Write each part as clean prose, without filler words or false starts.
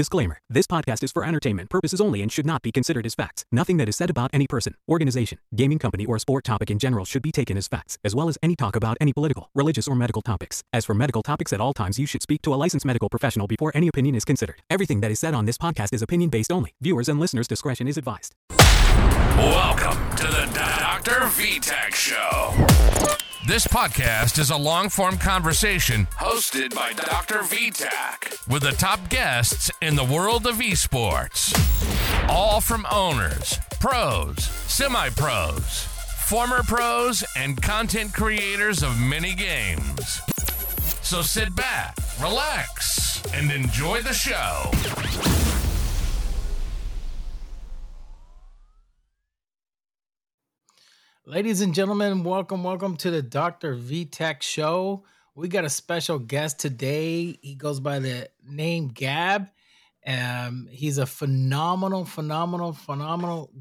Disclaimer. This podcast is for entertainment purposes only and should not be considered as facts. Nothing that is said about any person, organization, gaming company, or sport topic in general should be taken as facts, as well as any talk about any political, religious, or medical topics. As for medical topics at all times, you should speak to a licensed medical professional before any opinion is considered. Everything that is said on this podcast is opinion-based only. Viewers and listeners' discretion is advised. Welcome to the Dr. V-Tach Show. This podcast is a long-form conversation hosted by Dr. V-Tach with the top guests in the world of esports. All from owners, pros, semi-pros, former pros, and content creators of many games. So sit back, relax, and enjoy the show. Ladies and gentlemen, welcome to the Dr. V-Tach Show. We got a special guest today. He goes by the name Gab. He's a phenomenal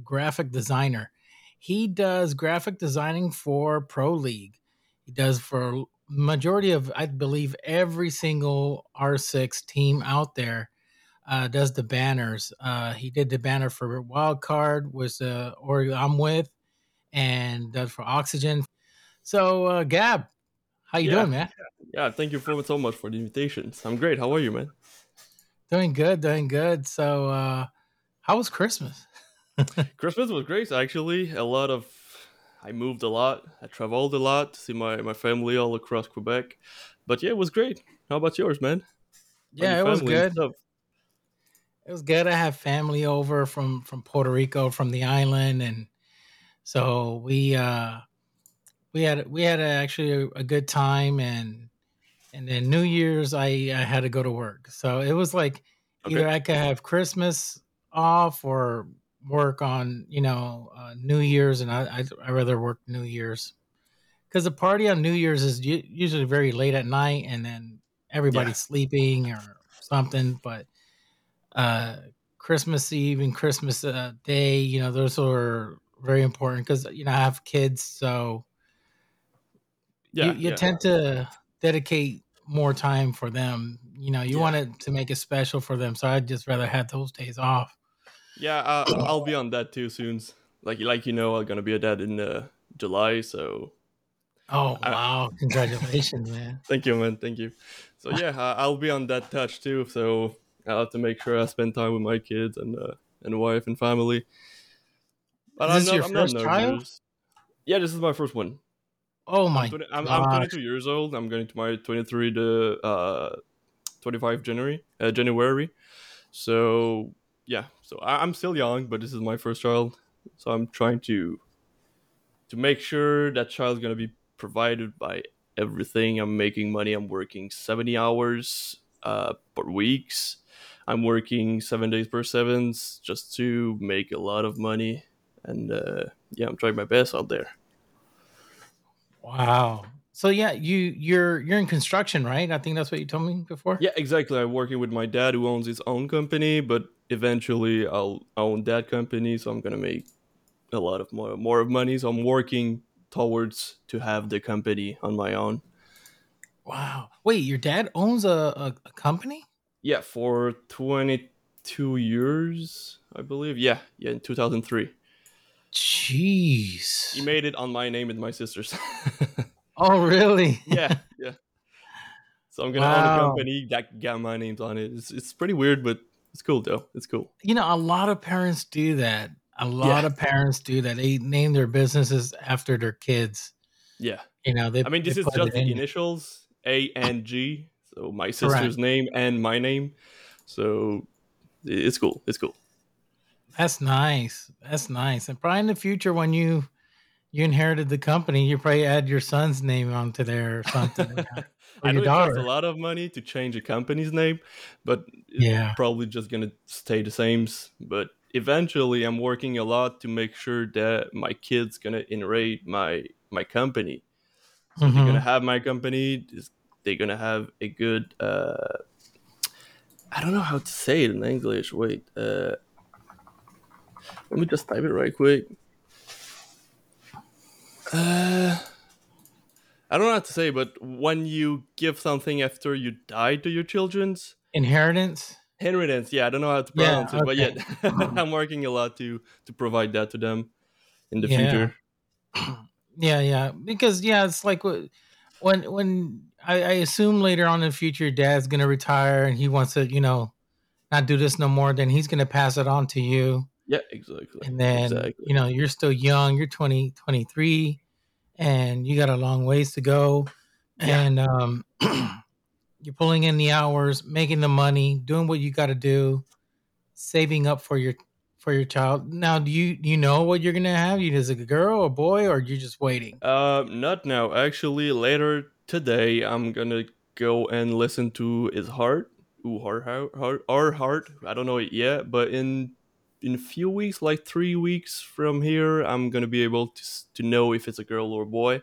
graphic designer. He does graphic designing for Pro League. He does for majority of, I believe, every single R6 team out there. Does the banners. He did the banner for Wildcard, which I'm with. And that's for Oxygen. So, Gab, how you doing, man? Yeah, thank you so much for the invitations. I'm great. How are you, man? Doing good. So, how was Christmas? Christmas was great, actually. I moved a lot. I traveled a lot to see my family all across Quebec. But yeah, it was great. How about yours, man? Yeah, it was good. It was good. I have family over from Puerto Rico, from the island, and so we had actually a good time, and then New Year's I had to go to work. So it was like either I could have Christmas off or work on New Year's, and I rather work New Year's because the party on New Year's is usually very late at night, and then everybody's sleeping or something. But Christmas Eve and Christmas Day, those are very important because I have kids, so you tend to dedicate more time for them. Want it to make it special for them, so I'd just rather have those days off. I'll be on that too soon. I'm gonna be a dad in July, so congratulations. Man, thank you. So I'll be on that touch too, so I'll have to make sure I spend time with my kids and wife and family. But is this your first child? Yeah, this is my first one. Oh my! I'm 22 years old. I'm going to my 23 to 25 January. So yeah, so I'm still young, but this is my first child. So I'm trying to make sure that child's going to be provided by everything. I'm making money. I'm working 70 hours per week. I'm working 7 days per 7 just to make a lot of money. And I'm trying my best out there. Wow. So you're in construction, right? I think that's what you told me before. Yeah, exactly. I'm working with my dad, who owns his own company, but eventually I'll own that company, so I'm gonna make a lot of more money. So I'm working towards to have the company on my own. Wow. Wait, your dad owns a company? Yeah, for 22 years, I believe. Yeah, in 2003. Jeez. He made it on my name and my sister's. Oh, really? Yeah. So I'm going to own a company that got my names on it. It's pretty weird, but it's cool, though. It's cool. A lot of parents do that. They name their businesses after their kids. Yeah. This is just the initials, A and G. So my sister's name and my name. So it's cool. That's nice. And probably in the future, when you inherited the company, you probably add your son's name onto there or something. I know it costs a lot of money to change a company's name, but it's probably just going to stay the same. But eventually, I'm working a lot to make sure that my kid's going to inherit my company. So they're going to have my company. They're going to have a good... I don't know how to say it in English. Wait... let me just type it right quick. I don't know how to say, but when you give something after you die to your children's... Inheritance? Henrittens, yeah, I don't know how to pronounce it, but I'm working a lot to provide that to them in the future. Because it's like when I assume later on in the future, Dad's gonna retire and he wants to, not do this no more. Then he's gonna pass it on to you. Yeah, exactly. And then you're still young. You're 20, 23, and you got a long ways to go. Yeah. And you're pulling in the hours, making the money, doing what you got to do, saving up for your child. Now, do you know what you're gonna have? You as a girl or boy, or you're just waiting? Not now. Actually, later today, I'm gonna go and listen to his heart. Ooh, heart. I don't know it yet, but in a few weeks, like 3 weeks from here, I'm gonna be able to know if it's a girl or a boy.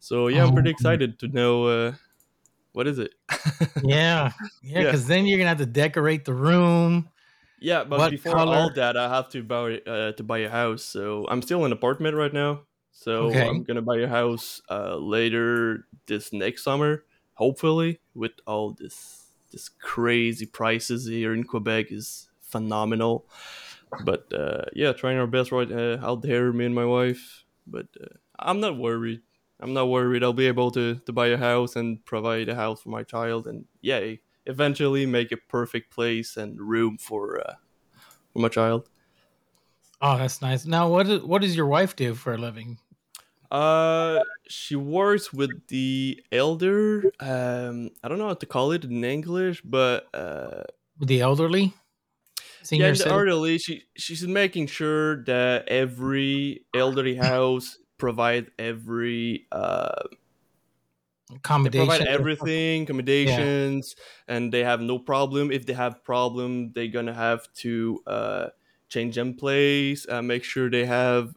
So I'm pretty excited to know. What is it? Because then you're gonna have to decorate the room. Yeah, but before all that, I have to buy a house. So I'm still in an apartment right now. So I'm gonna buy a house later this next summer, hopefully. With all this crazy prices here in Quebec is phenomenal. But trying our best right out there, me and my wife. But I'm not worried. I'll be able to buy a house and provide a house for my child, and eventually make a perfect place and room for my child. Oh, that's nice. Now, what does your wife do for a living? She works with the elder. I don't know how to call it in English, but the elderly. Senior the elderly. She's making sure that every elderly house. Provide every accommodation. They provide everything, accommodations, and they have no problem. If they have problem, they're gonna have to change them place, make sure they have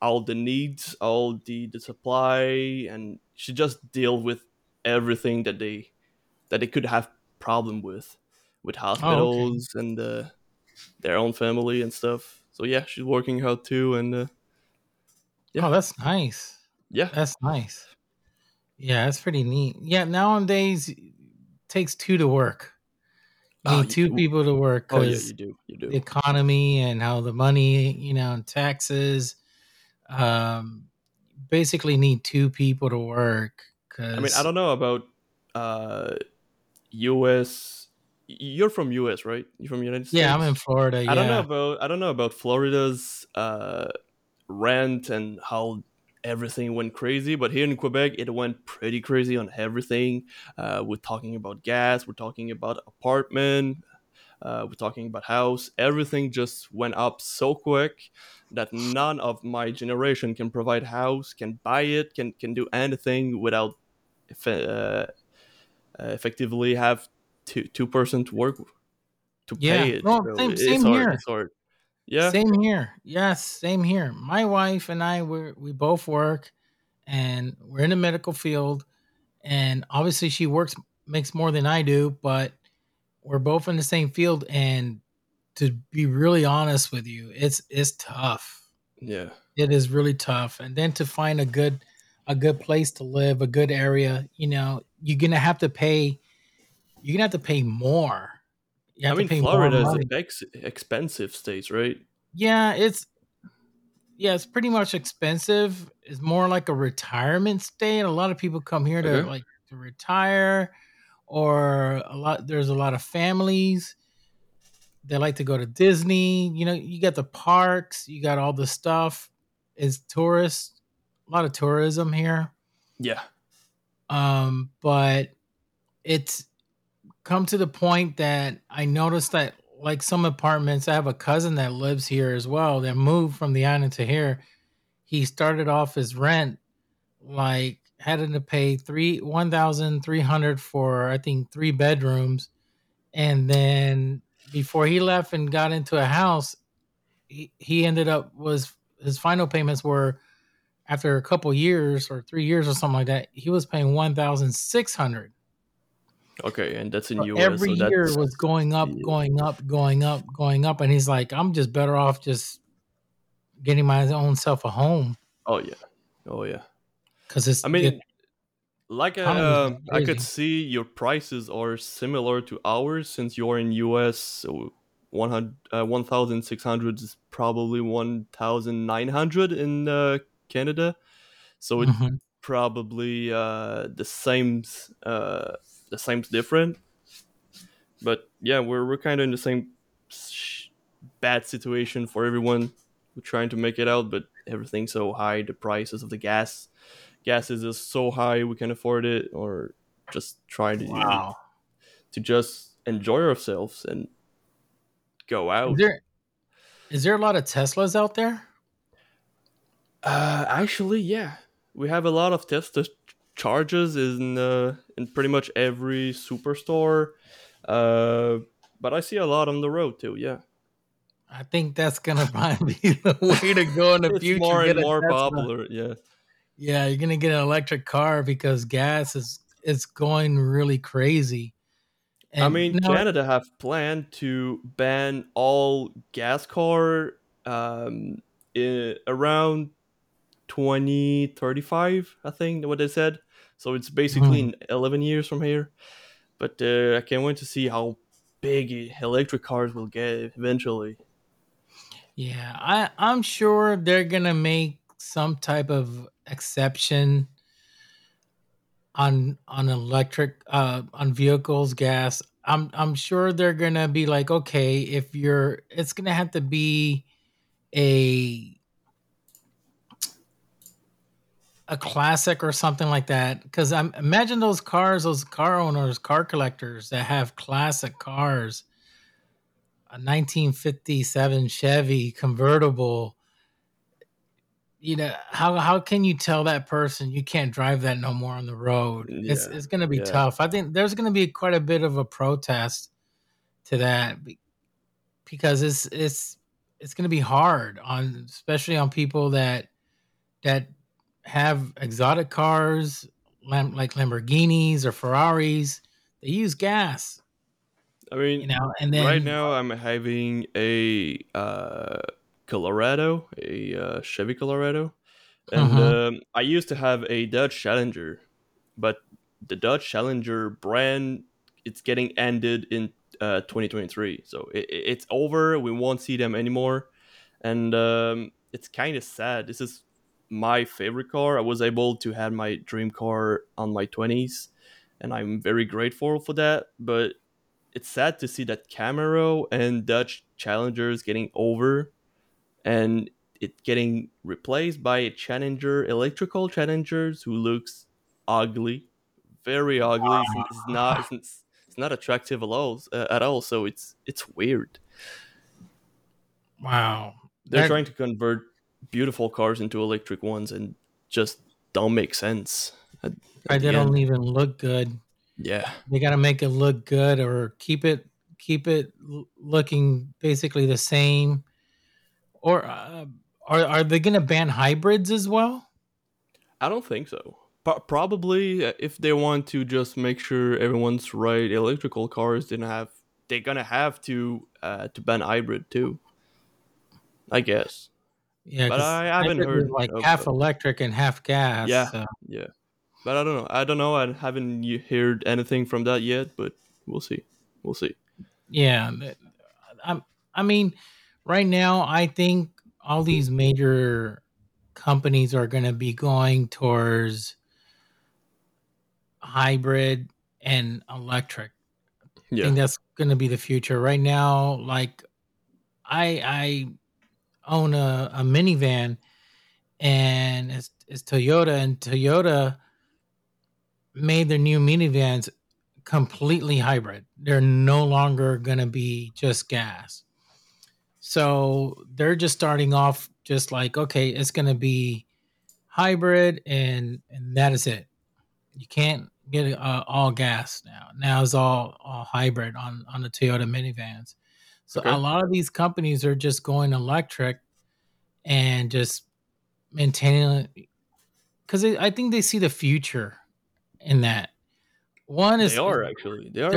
all the needs, all the supply, and should just deal with everything that they could have problem with hospitals and their own family and stuff. So she's working out too, and. Oh, that's nice. Yeah. That's nice. Yeah, that's pretty neat. Yeah, nowadays it takes two to work. You need two people to work. Oh, yeah, you do. The economy and how the money, and taxes. Basically need two people to work. I don't know about U.S. You're from U.S., right? You're from United States? Yeah, I'm in Florida. Yeah. I don't know about Florida's... rent and how everything went crazy, but here in Quebec it went pretty crazy on everything. We're talking about gas, we're talking about apartment, we're talking about house. Everything just went up so quick that none of my generation can provide house, can buy it, can do anything without effectively have two person to work to pay it. Well, so same here. Hard, it's hard. Yeah. Same here. Yes, same here. My wife and I, we both work, and we're in the medical field, and obviously she makes more than I do, but we're both in the same field, and to be really honest with you, it's tough. Yeah. It is really tough. And then to find a good place to live, a good area, you're going to have to pay more. I mean, Florida is an expensive state, right? Yeah, it's pretty much expensive. It's more like a retirement state. A lot of people come here to to retire, or there's a lot of families. They like to go to Disney. You got the parks, you got all the stuff. It's tourists, a lot of tourism here. Yeah. But it's come to the point that I noticed that, like, some apartments, I have a cousin that lives here as well that moved from the island to here. He started off his rent, like, having to pay $1,300 for, I think, 3 bedrooms. And then before he left and got into a house, he ended up his final payments were, after a couple years or 3 years or something like that, he was paying $1,600. Okay, and that's in US. Every year was going up. And he's like, I'm just better off just getting my own self a home. Oh, yeah. Because it's... Like, I could see your prices are similar to ours since you're in US. So 1,600 is probably 1,900 in Canada. So it's probably the same different. But yeah, we're kind of in the same bad situation for everyone. We're trying to make it out, but everything's so high. The prices of the gas is just so high we can afford it, or just trying to to just enjoy ourselves and go out. Is there a lot of Teslas out there? Actually, yeah, we have a lot of Tesla charges in pretty much every superstore, but I see a lot on the road too. Yeah, I think that's gonna probably be the way to go in the future. More and more popular. Yeah. Yeah, you're gonna get an electric car because gas is going really crazy. And Canada have planned to ban all gas car around 2035. I think what they said. So it's basically in 11 years from here. But I can't wait to see how big electric cars will get eventually. Yeah, I'm sure they're gonna make some type of exception on electric on vehicles, gas. I'm sure they're gonna be like, okay, if you're, it's gonna have to be a classic or something like that. Because I imagine those cars, those car owners, car collectors that have classic cars, a 1957 Chevy convertible. You know, how can you tell that person you can't drive that no more on the road? Yeah, it's going to be tough. I think there's going to be quite a bit of a protest to that because it's going to be hard on, especially on people that have exotic cars like Lamborghinis or Ferraris. They use gas. I mean, you know, and then right now I'm having a Chevy Colorado, and I used to have a Dodge Challenger, but the Dodge Challenger brand, it's getting ended in 2023, so it's over. We won't see them anymore, and it's kind of sad. This is my favorite car. I was able to have my dream car on my 20s, and I'm very grateful for that, but it's sad to see that Camaro and Dodge Challenger is getting over and it getting replaced by a Challenger, electrical Challengers, who looks ugly, very ugly. Wow. It's not attractive at all. So it's weird. Wow, they're trying to convert beautiful cars into electric ones, and just don't make sense. They don't even look good. Yeah, they got to make it look good or keep it looking basically the same. Or are they going to ban hybrids as well? I don't think so. Probably if they want to just make sure everyone's right, electrical cars they're going to have to ban hybrid too, I guess. Yeah, but I haven't heard like half electric and half gas. Yeah, so. Yeah. But I don't know. I haven't heard anything from that yet. But we'll see. Yeah, I mean. Right now, I think all these major companies are going to be going towards hybrid and electric. Yeah. I think that's going to be the future. Right now, like I own a minivan, and it's Toyota, and Toyota made their new minivans completely hybrid. They're no longer going to be just gas. So they're just starting off just like, okay, it's going to be hybrid and that is it. You can't get all gas now. Now it's all hybrid on the Toyota minivans. So okay. A lot of these companies are just going electric and just maintaining it because I think they see the future in that. One is they are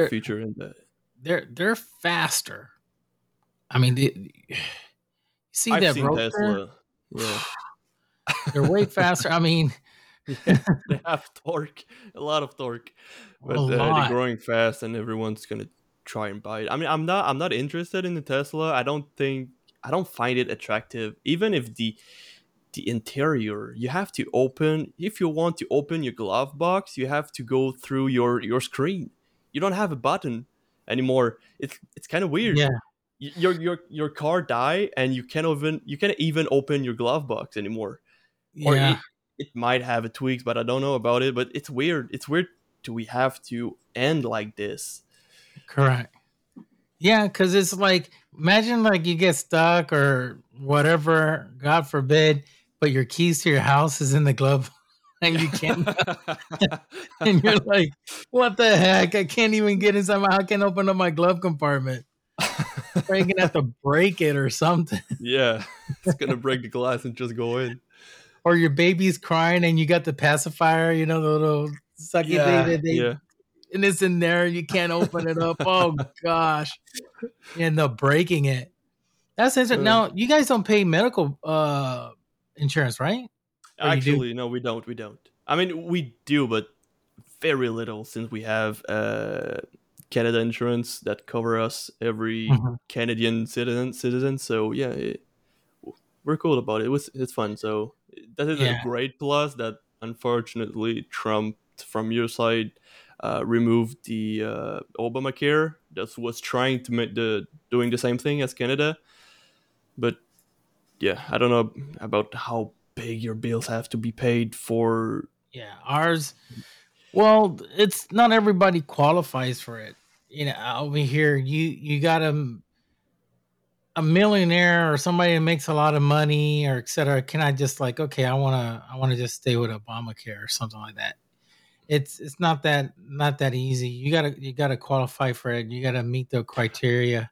future in that. They're faster. I mean, I've seen Tesla. Yeah. They're way faster. I mean, Yeah, they have torque, a lot of torque, but they're growing fast, and everyone's gonna try and buy it. I mean, I'm not interested in the Tesla. I don't find it attractive, even if the interior, you have to open, if you want to open your glove box, you have to go through your screen. You don't have a button anymore. It's kind of weird. Yeah. Your car die, and you can't even open your glove box anymore. Yeah. Or it might have a tweak, but I don't know about it. But it's weird. It's weird. Do we have to end like this? Correct. Yeah, because it's like, imagine like you get stuck or whatever, God forbid, but your keys to your house is in the glove and you can't. And you're like, what the heck? I can't even get inside I can't open up my glove compartment. Or you're going to have to break it or something. Yeah, it's going to break the glass and just go in. Or your baby's crying and you got the pacifier, you know, the little sucky thing that and it's in there and you can't open it up. Oh, gosh. And they're breaking it. That's interesting. Now, you guys don't pay medical insurance, right? Or actually, no, we don't. I mean, we do, but very little, since we have Canada insurance that cover us, every Canadian citizen. So, yeah, we're cool about it. It's fun. So that is a great plus that, unfortunately, Trump, from your side, removed the Obamacare that was trying to make doing the same thing as Canada. But yeah, I don't know about how big your bills have to be paid for. Yeah, ours. Well, it's not everybody qualifies for it. You know, over here, you got a millionaire or somebody that makes a lot of money or et cetera. Can I just like, okay, I wanna just stay with Obamacare or something like that? It's not that easy. You gotta qualify for it. You gotta meet the criteria.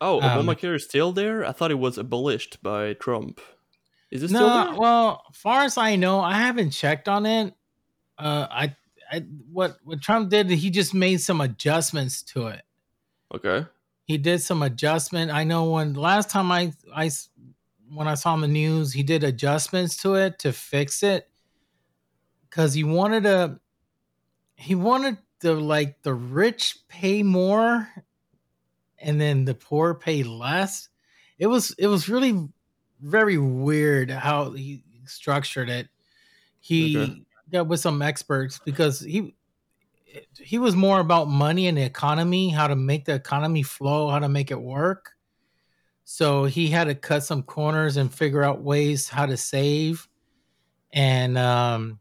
Oh, Obamacare is still there? I thought it was abolished by Trump. Is it still there? Well, far as I know, I haven't checked on it. What Trump did, he just made some adjustments to it. Okay. He did some adjustment. I know when last time when I saw on the news, he did adjustments to it to fix it because he wanted to. He wanted the rich pay more and then the poor pay less. It was really very weird how he structured it. He got with some experts because he was more about money and the economy, how to make the economy flow, how to make it work. So he had to cut some corners and figure out ways how to save and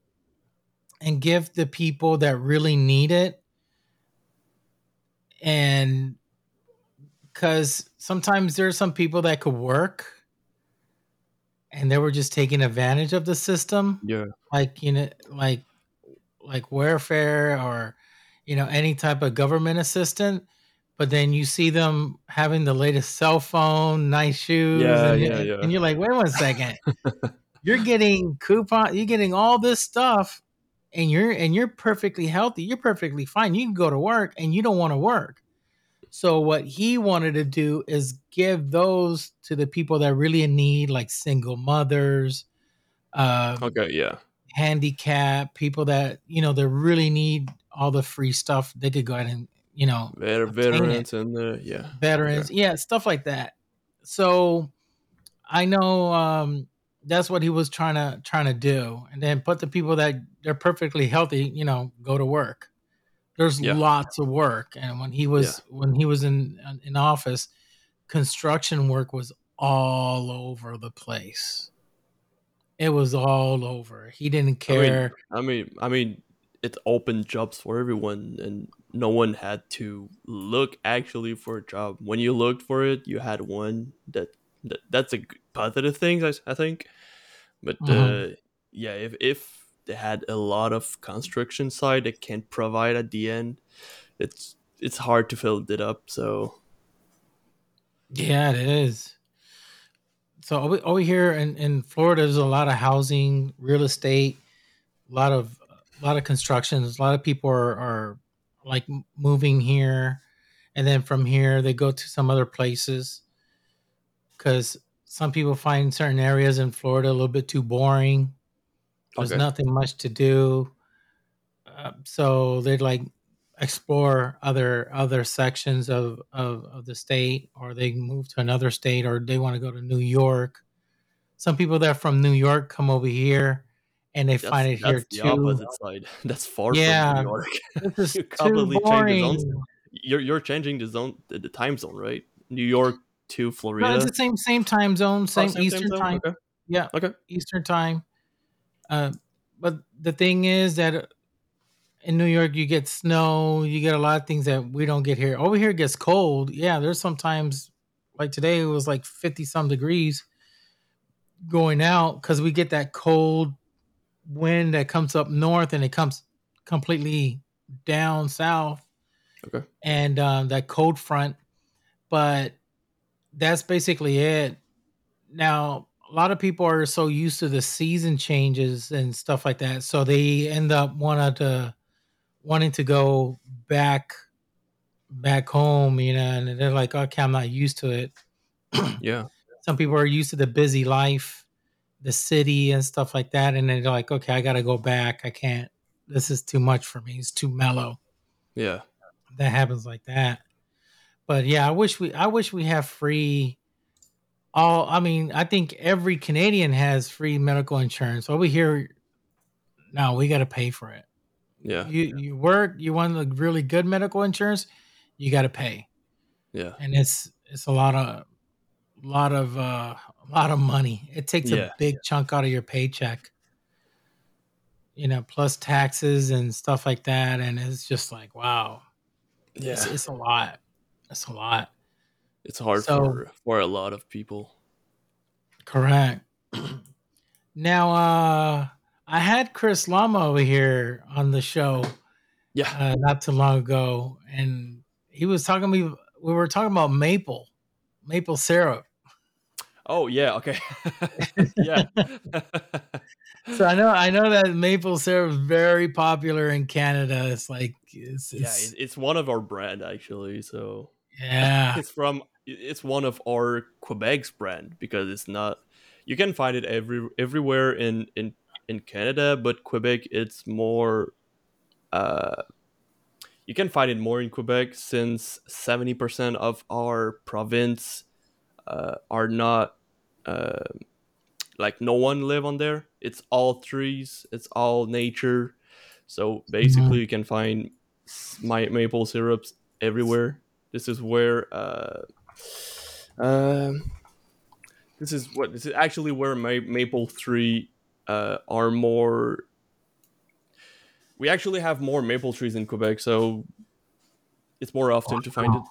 give the people that really need it. And because sometimes there are some people that could work and they were just taking advantage of the system. Yeah. Like, you know, like welfare or, you know, any type of government assistance. But then you see them having the latest cell phone, nice shoes. Yeah, and you're like, wait one second. You're getting all this stuff. And you're perfectly healthy. You're perfectly fine. You can go to work and you don't want to work. So what he wanted to do is give those to the people that really in need, like single mothers, handicapped people that, you know, they really need all the free stuff. They could go ahead and, you know, veterans and stuff like that. So I know, that's what he was trying to do, and then put the people that they're perfectly healthy, you know, go to work. There's lots of work, and when he was in office, construction work was all over the place. It was all over. He didn't care. I mean, it's open jobs for everyone, and no one had to look actually for a job. When you looked for it, you had one. That's a positive thing, I think. But if they had a lot of construction site they can't provide at the end, it's hard to fill it up. So yeah, it is. So over here in Florida, there's a lot of housing, real estate, a lot of construction. There's a lot of people are like moving here, and then from here they go to some other places. Because some people find certain areas in Florida a little bit too boring. There's nothing much to do. So they'd like explore other sections of the state, or they move to another state, or they want to go to New York. Some people that are from New York come over here and they find it here too. That's the opposite side. That's far from New York. This is you completely change the zone. You're changing the zone, the time zone, right? New York to Florida. No, it's the same time zone, same Eastern time. Okay. Yeah. Okay. Eastern time. But the thing is that in New York, you get snow. You get a lot of things that we don't get here. Over here, it gets cold. Yeah, there's sometimes, like today, it was like 50-some degrees going out because we get that cold wind that comes up north and it comes completely down south. Okay. And that cold front. But that's basically it. Now, a lot of people are so used to the season changes and stuff like that. So they end up wanting to go back home, you know, and they're like, okay, I'm not used to it. Yeah. Some people are used to the busy life, the city and stuff like that. And they're like, okay, I got to go back. I can't, this is too much for me. It's too mellow. Yeah. That happens like that. But yeah, I wish we have free I think every Canadian has free medical insurance. Over here, no, we got to pay for it. Yeah. You work, you want the really good medical insurance, you got to pay. Yeah. And it's a lot of money. It takes a big chunk out of your paycheck, you know, plus taxes and stuff like that. And it's just like, wow. Yeah. It's a lot. It's a lot. It's hard for a lot of people. Correct. Now, I had Chris Lama over here on the show not too long ago, and he was talking to me. We were talking about maple syrup. Oh, yeah. Okay. Yeah. So I know that maple syrup is very popular in Canada. It's like... It's one of our brand, actually, so... Yeah. It's one of our Quebec's brand because it's not, you can find it everywhere in Canada, but Quebec, it's more, you can find it more in Quebec since 70% of our province are not, like no one live on there. It's all trees. It's all nature. So basically you can find my maple syrups everywhere. This is where, this is actually where my maple tree are more. We actually have more maple trees in Quebec, so it's more often to find it.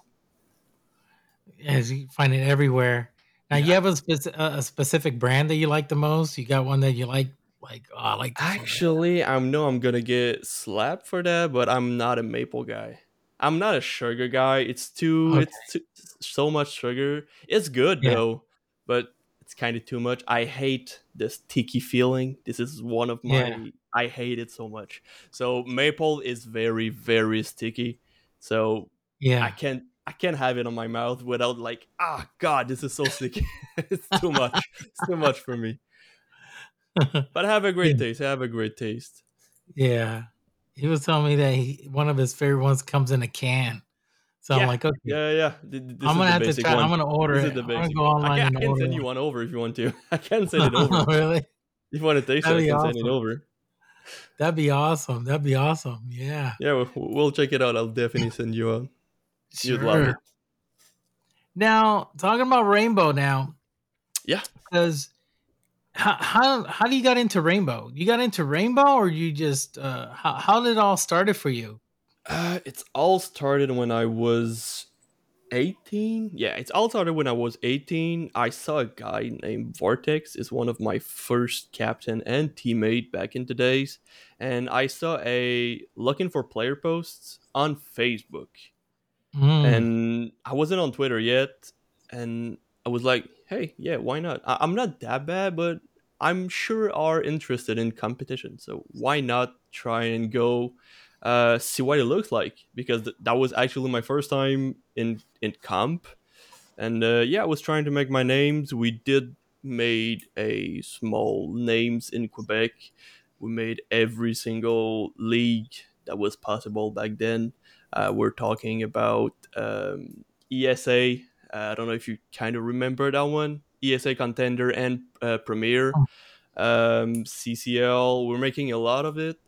Yes, you find it everywhere. Now, you have a specific brand that you like the most. You got one that you like. Actually, I know I'm gonna get slapped for that, but I'm not a maple guy. I'm not a sugar guy. It's so much sugar. It's good though, but it's kind of too much. I hate this tiki feeling. This is one of my, I hate it so much. So maple is very, very sticky. So I can't have it on my mouth without like, God, this is so sticky. It's too much. It's too much for me, but have a great taste. Have a great taste. Yeah. He was telling me that one of his favorite ones comes in a can. So I'm like, okay. Yeah. I'm going to have to try. I'm going to order it. I'm going to go online and order it. I can send you one over if you want to. I can send it over. Really? If you want to taste it, I can send it over. That'd be awesome. Yeah. Yeah, we'll check it out. I'll definitely send you one. Sure. You'd love it. Now, talking about Rainbow now. Yeah. Because... How do you got into Rainbow? You got into Rainbow, or you just how did it all started for you? It's all started when I was 18. Yeah, it's all started when I was 18. I saw a guy named Vortex. Is one of my first captain and teammate back in the days, and I saw a looking for player posts on Facebook, and I wasn't on Twitter yet, and I was like, hey, yeah, why not? I'm not that bad, but I'm sure are interested in competition. So why not try and go see what it looks like? Because that was actually my first time in comp. And I was trying to make my names. We did made a small names in Quebec. We made every single league that was possible back then. We're talking about ESA. I don't know if you kind of remember that one. ESA Contender and Premier. CCL. We're making a lot of it.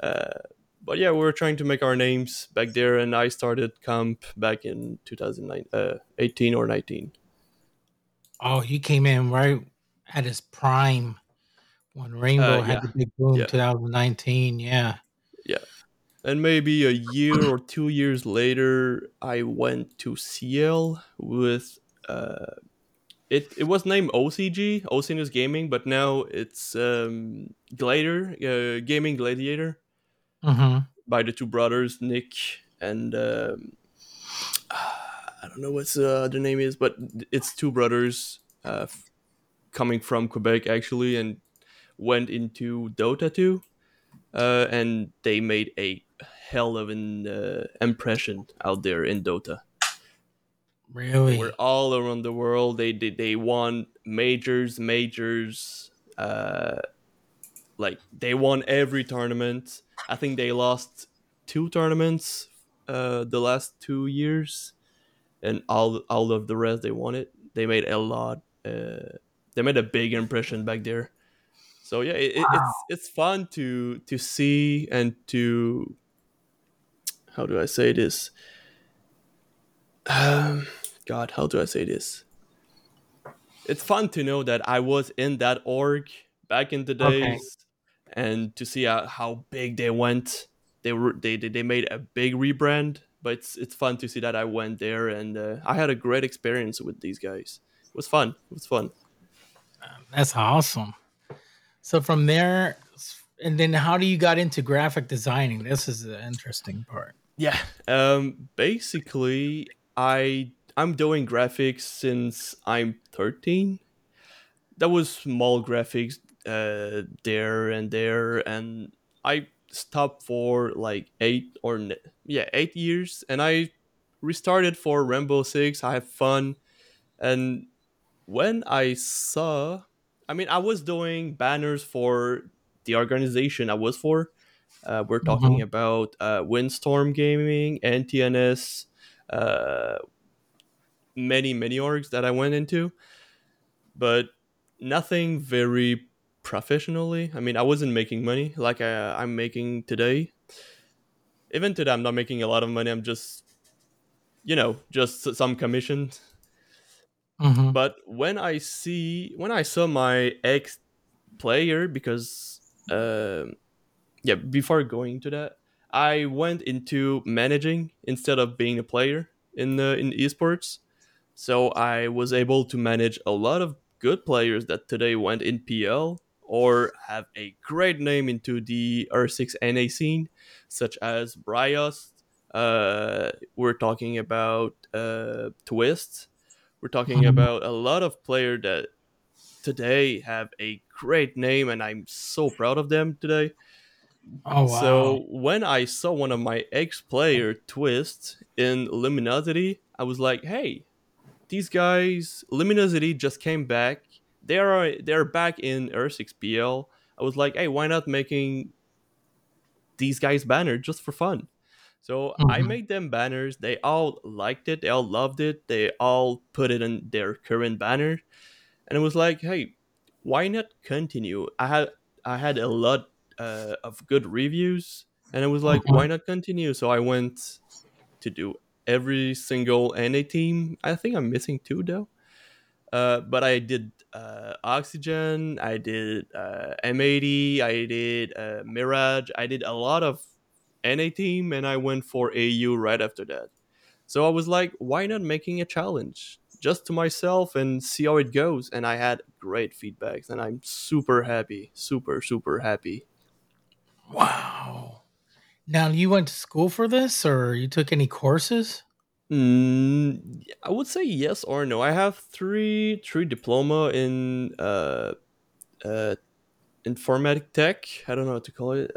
But yeah, we were trying to make our names back there. And I started Comp back in 2018 or 19. Oh, you came in right at his prime when Rainbow had the big boom, 2019. Yeah. Yeah. And maybe a year or 2 years later, I went to CL with, it was named OCG, Oceanus Gaming, but now it's Glider, Gaming Gladiator, by the two brothers, Nick and, I don't know what the other name is, but it's two brothers coming from Quebec, actually, and went into Dota 2. And they made a hell of an impression out there in Dota. Really? We're all around the world. They won majors. Like, they won every tournament. I think they lost two tournaments the last 2 years. And all of the rest, they won it. They made a lot. They made a big impression back there. So yeah, it's fun to see and to, how do I say this? God, how do I say this? It's fun to know that I was in that org back in the days, and to see how big they went. They made a big rebrand, but it's fun to see that I went there, and I had a great experience with these guys. It was fun. That's awesome. So from there, and then how do you got into graphic designing? This is the interesting part. Yeah. Basically, I'm doing graphics since I'm 13. That was small graphics there. And I stopped for like 8 years. And I restarted for Rainbow Six. I had fun. And when I saw... I mean, I was doing banners for the organization I was for. We're talking about Windstorm Gaming, NTNS, many orgs that I went into, but nothing very professionally. I mean, I wasn't making money like I'm making today. Even today, I'm not making a lot of money. I'm just, just some commissions. But when I saw my ex player, because before going to that, I went into managing instead of being a player in esports. So I was able to manage a lot of good players that today went in PL or have a great name into the R6 NA scene, such as Bryos. We're talking about Twists. We're talking about a lot of players that today have a great name, and I'm so proud of them today. Oh, wow. So when I saw one of my ex-player Twist in Luminosity, I was like, hey, these guys, Luminosity just came back. They're back in R6PL. I was like, hey, why not making these guys banner just for fun? So I made them banners. They all liked it. They all loved it. They all put it in their current banner. And it was like, hey, why not continue? I had a lot of good reviews. And it was like, why not continue? So I went to do every single NA team. I think I'm missing two, though. But I did Oxygen. I did M80. I did Mirage. I did a lot of NA team, and I went for AU right after that. So I was like, why not making a challenge just to myself and see how it goes? And I had great feedbacks, and I'm super happy, super happy. Wow. Now, you went to school for this, or you took any courses? I would say yes or no. I have three diploma in informatic tech. I don't know what to call it.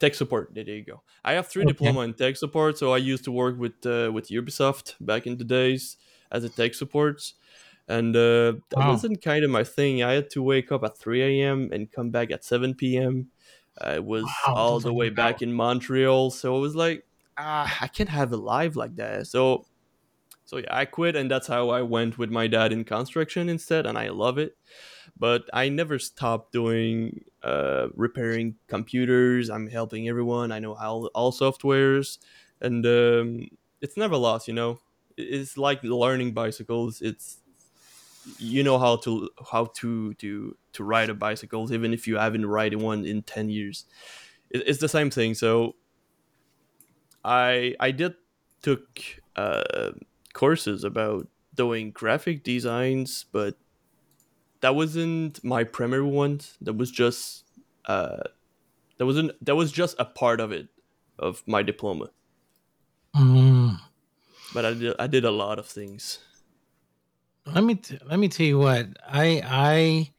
Tech support. There you go. I have three diploma in tech support. So I used to work with Ubisoft back in the days as a tech support. And that wasn't kind of my thing. I had to wake up at 3 a.m. and come back at 7 p.m. I was all the way back in Montreal. So I was like, I can't have a life like that. So yeah, I quit, and that's how I went with my dad in construction instead, and I love it. But I never stopped doing repairing computers. I'm helping everyone. I know all softwares, and it's never lost, you know. It's like learning bicycles. It's you know how to ride a bicycle, even if you haven't ridden one in 10 years. It's the same thing. So I took courses about doing graphic designs, but that wasn't my primary one. That was just a part of it, of my diploma. But I did a lot of things. Let me tell you what, I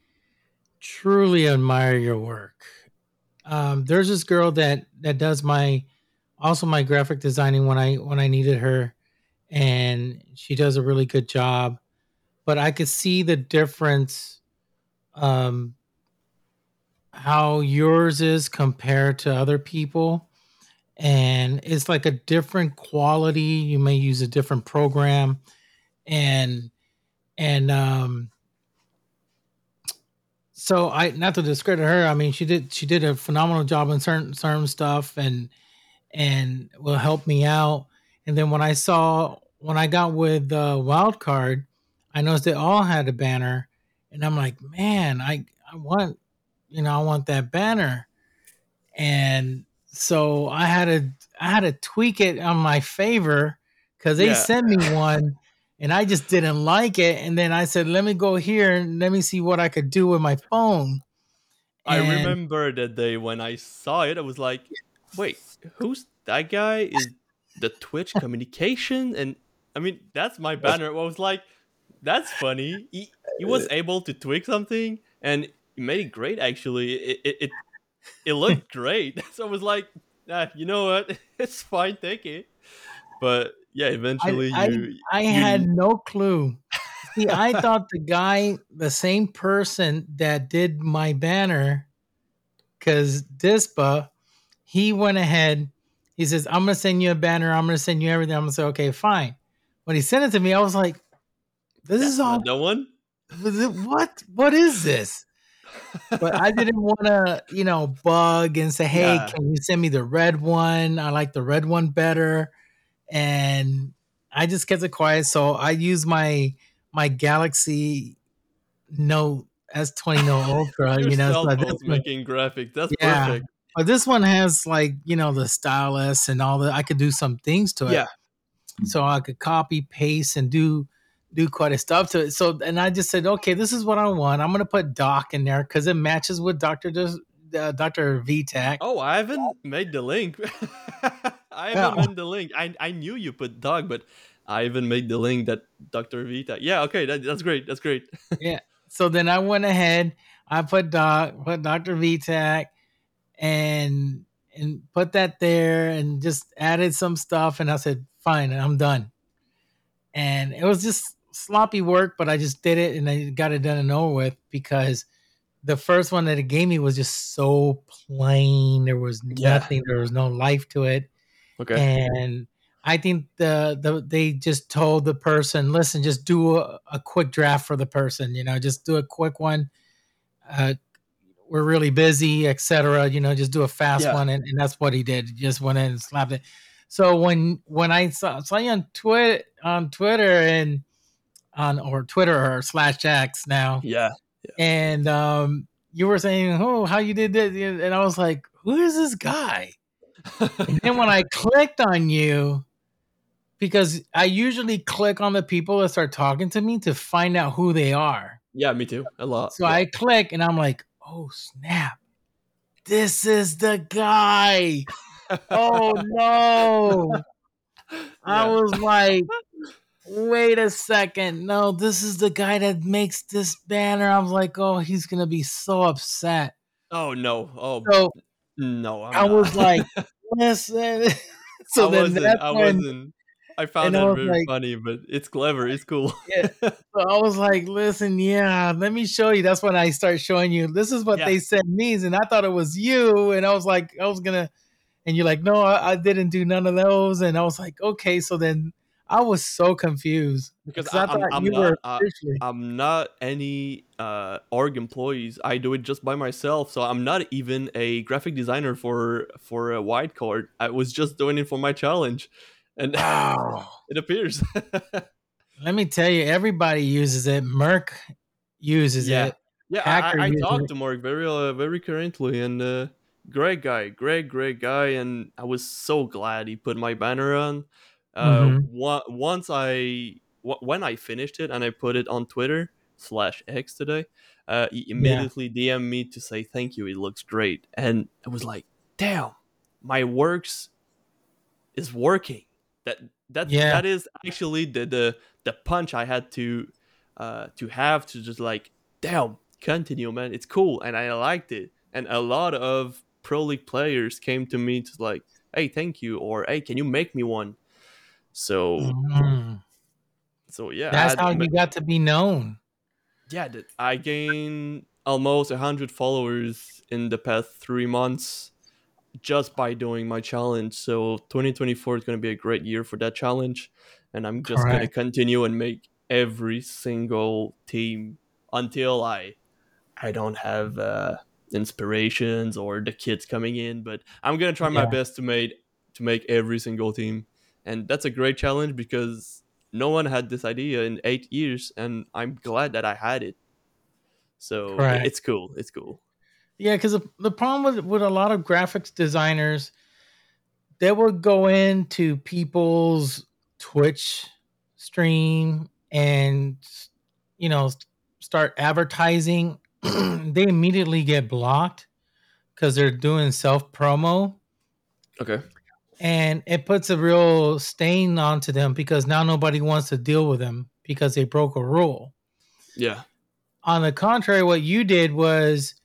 truly admire your work. There's this girl that does my graphic designing when I needed her, and she does a really good job. But I could see the difference, how yours is compared to other people. And it's like a different quality. You may use a different program, and so I, not to discredit her, I mean, she did a phenomenal job on certain stuff, and will help me out. And then when I got with Wildcard, I noticed they all had a banner, and I'm like, man, I want that banner. And so I had to tweak it on my favor, because they sent me one and I just didn't like it. And then I said, let me go here and let me see what I could do with my phone. And I remember that day when I saw it, I was like, wait, who's that guy? Is the Twitch communication? And I mean, that's my banner. I was like, that's funny. He was able to tweak something, and he made it great, actually. It looked great. So I was like, you know what? It's fine. Take it. But yeah, eventually I had no clue. See, I thought the same person that did my banner, because Dispa, he went ahead. He says, I'm going to send you a banner. I'm going to send you everything. I'm going to say, okay, fine. When he sent it to me, I was like, That's all. What is this? But I didn't want to, bug and say, hey, can you send me the red one? I like the red one better. And I just kept it quiet. So I used my Galaxy Note S20 Note Ultra. Making graphics. That's perfect. But this one has the stylus and all that. I could do some things to it. Yeah. So I could copy, paste, and do quite a stuff to it. So, and I just said, okay, this is what I want. I'm going to put Doc in there because it matches with Dr. V-Tach. Oh, I haven't made the link. I knew you put Doc, but I haven't made the link that Dr. V-Tach. Yeah, okay, that's great. That's great. Yeah. So then I went ahead, I put Doc, put Dr. V-Tach, and put that there and just added some stuff. And I said, fine, I'm done. And it was just sloppy work, but I just did it and I got it done and over with, because the first one that it gave me was just so plain. There was nothing. There was no life to it. Okay. And I think they just told the person, listen, just do a quick draft for the person. Just do a quick one. We're really busy, etc. Just do a fast one. And that's what he did. He just went in and slapped it. So when I saw you on Twitter and Twitter or /X now, and you were saying, "Oh, how you did this?" and I was like, "Who is this guy?" And then when I clicked on you, because I usually click on the people that start talking to me to find out who they are. Yeah, me too, a lot. So I click and I'm like, "Oh snap, this is the guy." Oh no. I was like, wait a second. No, this is the guy that makes this banner. I was like, oh, he's going to be so upset. Oh no. Oh so no. I was like, listen. So I wasn't. I found it very funny, but it's clever. It's cool. Yeah. So I was like, listen, yeah, let me show you. That's when I start showing you. This is what they said means. And I thought it was you. And I was like, I was going to, and you're like, no, I didn't do none of those. And I was like, okay. So then I was so confused because I'm not any org employees. I do it just by myself. So I'm not even a graphic designer for a Wildcard. I was just doing it for my challenge. And it appears. Let me tell you, everybody uses it. Merc uses it. Yeah, I talked to Merc very currently, and great guy, and I was so glad he put my banner on. Once I finished it and I put it on Twitter/X today, he immediately DM'd me to say thank you. It looks great, and I was like, damn, my works is working. That is actually the punch I had to have to just like, damn, continue, man. It's cool. And I liked it. And a lot of Pro League players came to me to like, hey, thank you. Or, hey, can you make me one? So yeah. That's how you got to be known. Yeah. I gained almost 100 followers in the past 3 months just by doing my challenge. So 2024 is going to be a great year for that challenge. And I'm just going to continue and make every single team until I don't have inspirations or the kids coming in. But I'm going to try my best to make every single team. And that's a great challenge because no one had this idea in 8 years. And I'm glad that I had it. So it's cool. It's cool. Yeah, because the problem with a lot of graphics designers, they would go into people's Twitch stream and, you know, start advertising. They immediately get blocked because they're doing self-promo. Okay. And it puts a real stain onto them because now nobody wants to deal with them because they broke a rule. Yeah. On the contrary, what you did was...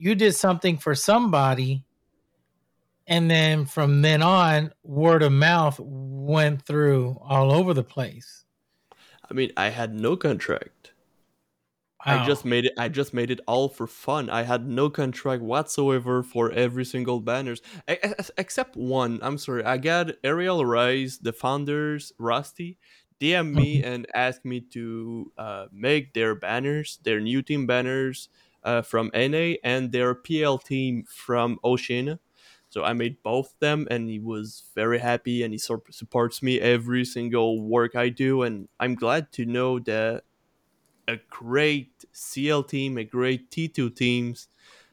you did something for somebody, and then from then on, word of mouth went through all over the place. I mean, I had no contract. Wow. I just made it all for fun. I had no contract whatsoever for every single banners, except one. I'm sorry. I got Ariel Arise, the founders, Rusty, DM me and asked me to make their banners, their new team banners, from NA and their PL team from Oceania. So I made both them, and he was very happy, and he supports me every single work I do. And I'm glad to know that a great CL team, a great T2 teams,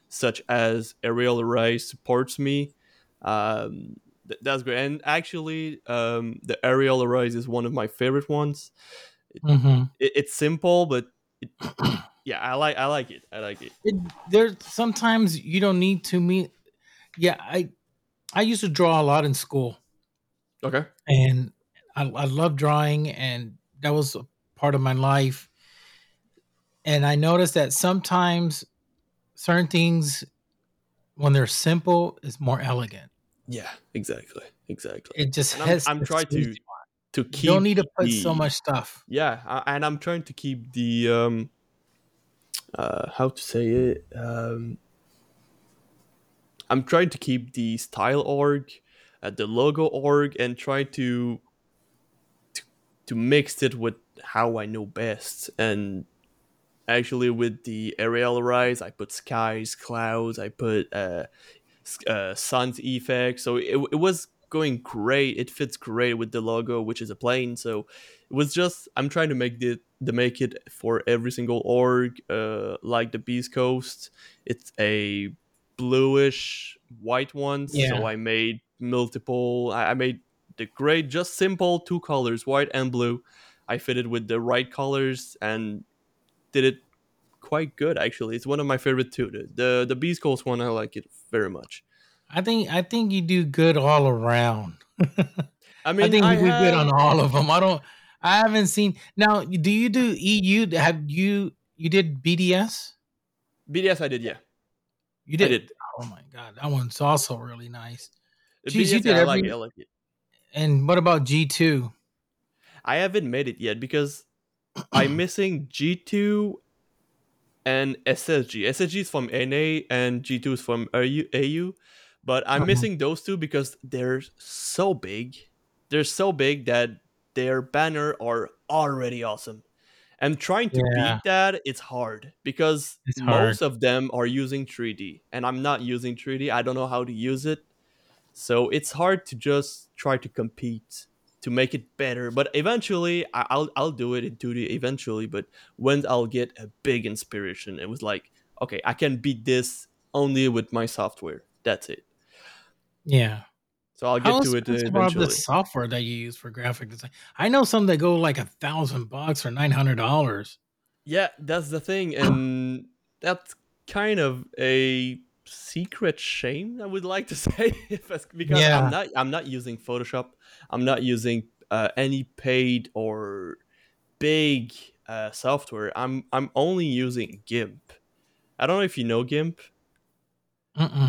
such as Ariel Rice, supports me. That's great. And actually, the Ariel Rice is one of my favorite ones. It's simple, but yeah, I like it. There's sometimes you don't need to meet. Yeah, I used to draw a lot in school. Okay. And I love drawing, and that was a part of my life. And I noticed that sometimes certain things, when they're simple, is more elegant. Yeah, exactly. It just has. I'm trying to keep. You don't need to put so much stuff. Yeah, and I'm trying to keep the. I'm trying to keep the style org, the logo org, and try to mix it with how I know best. And actually, with the Arial Rise, I put skies, clouds, I put sun's effect. So it was going great. It fits great with the logo, which is a plane. So it was just I'm trying to make it. They make it for every single org, like the Beast Coast. It's a bluish white one, so I made multiple. I made the gray, just simple two colors, white and blue. I fitted with the right colors and did it quite good. Actually, it's one of my favorite too. The Beast Coast one, I like it very much. I think you do good all around. I mean, I think you do good on all of them. I haven't seen. Now, do you do EU? Have you did BDS? BDS, I did, yeah. You did? I did. Oh, my God. That one's also really nice. Jeez, BDS, you did every... I like it. And what about G2? I haven't made it yet because I'm missing G2 and SSG. SSG is from NA and G2 is from AU. But I'm missing those two because they're so big. They're so big that their banner are already awesome. And trying to beat that, it's hard because most of them are using 3D. And I'm not using 3D. I don't know how to use it. So it's hard to just try to compete to make it better. But eventually, I'll do it in 2D eventually. But when I'll get a big inspiration, it was like, okay, I can beat this only with my software. That's it. Yeah. So I'll get to it eventually. How about the software that you use for graphic design? I know some that go like $1,000 or $900. Yeah, that's the thing. And that's kind of a secret shame, I would like to say, because I'm not using Photoshop. I'm not using any paid or big software. I'm only using GIMP. I don't know if you know GIMP.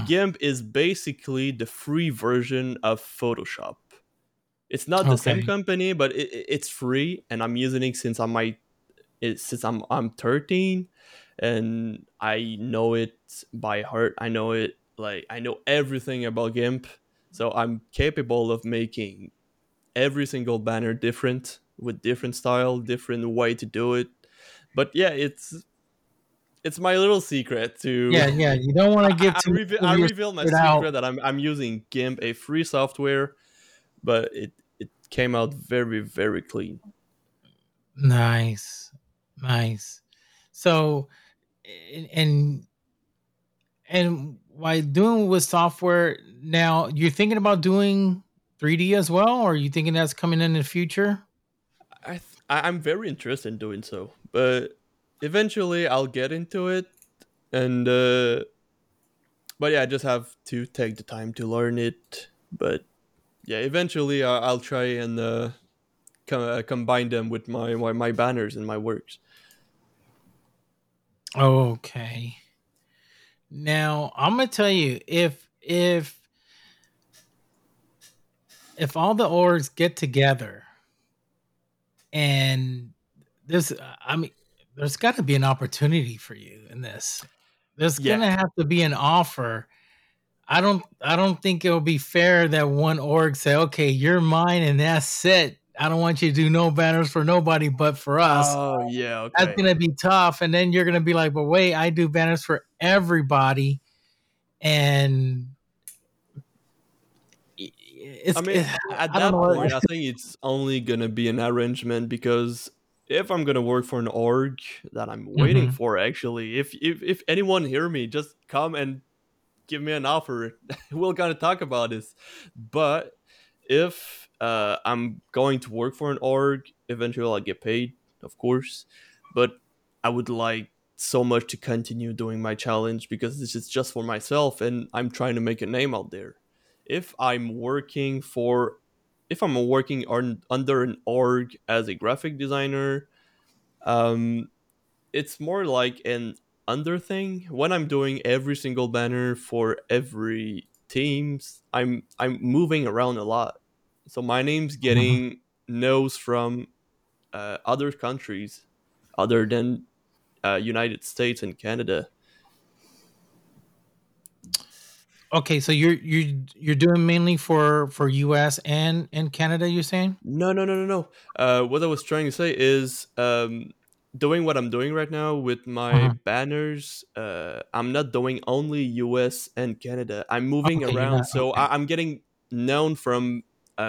GIMP is basically the free version of Photoshop. It's not the same company, but it's free, and I'm using it since I'm 13, and I know it by heart. I know it I know everything about GIMP, so I'm capable of making every single banner different with different style, different way to do it. But yeah, it's my little secret to you don't want to give to I reveal my secret out. That I'm using GIMP, a free software, but it came out very, very clean. Nice. So and while doing with software now, you're thinking about doing 3D as well, or are you thinking that's coming in the future? I'm very interested in doing so, but eventually I'll get into it, and I just have to take the time to learn it. But yeah, eventually I'll try and combine them with my banners and my works. Okay. Now I'm gonna tell you, if all the orgs get together, and this, I mean, there's got to be an opportunity for you in this. There's gonna have to be an offer. I don't think it'll be fair that one org say, "Okay, you're mine, and that's it. I don't want you to do no banners for nobody but for us." Oh yeah, okay. That's gonna be tough. And then you're gonna be like, "But wait, I do banners for everybody," and it's. I mean, at that point, I think it's only gonna be an arrangement because. If I'm gonna work for an org that I'm waiting for, actually, if anyone hear me, just come and give me an offer. We're gonna talk about this. But if I'm going to work for an org, eventually I'll get paid, of course. But I would like so much to continue doing my challenge because this is just for myself, and I'm trying to make a name out there. If I'm working under an org as a graphic designer, it's more like an under thing. When I'm doing every single banner for every teams, I'm moving around a lot. So my name's getting no's from other countries other than United States and Canada. Okay, so you're doing mainly for US and Canada, you're saying? No. What I was trying to say is doing what I'm doing right now with my banners, I'm not doing only US and Canada. I'm moving around, so I'm getting known from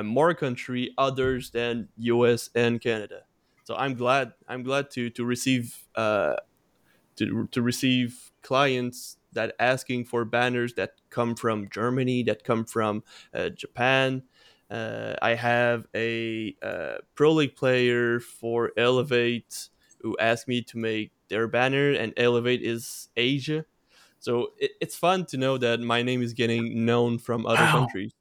more country others than US and Canada. So I'm glad to receive clients that asking for banners that come from Germany, that come from Japan. I have a Pro League player for Elevate who asked me to make their banner, and Elevate is Asia. So it's fun to know that my name is getting known from other countries.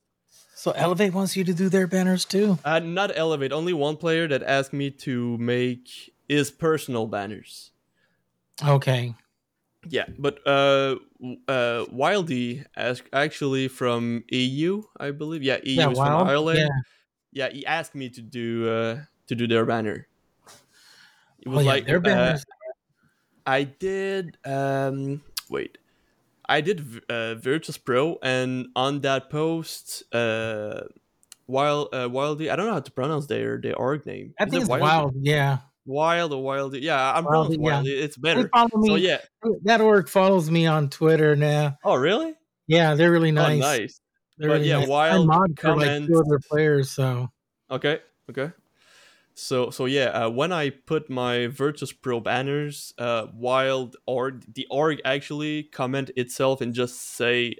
So Elevate wants you to do their banners too? Not Elevate, only one player that asked me to make his personal banners. Okay. Yeah, but Wylde actually from EU, I believe. Yeah, EU is from Ireland. Yeah, he asked me to do their banner. I did Virtus Pro, and on that post, Wylde, I don't know how to pronounce their org name. I think it's Wylde, yeah. Wylde or Wylde, yeah. I'm wrong with Wylde. Yeah. It's better. So yeah, that org follows me on Twitter now. Oh really? Yeah, they're really nice. Oh, nice. They're really nice. Wylde, I mod for like 2 other players. So okay. So, when I put my Virtus Pro banners, Wylde org, the org actually comment itself and just say,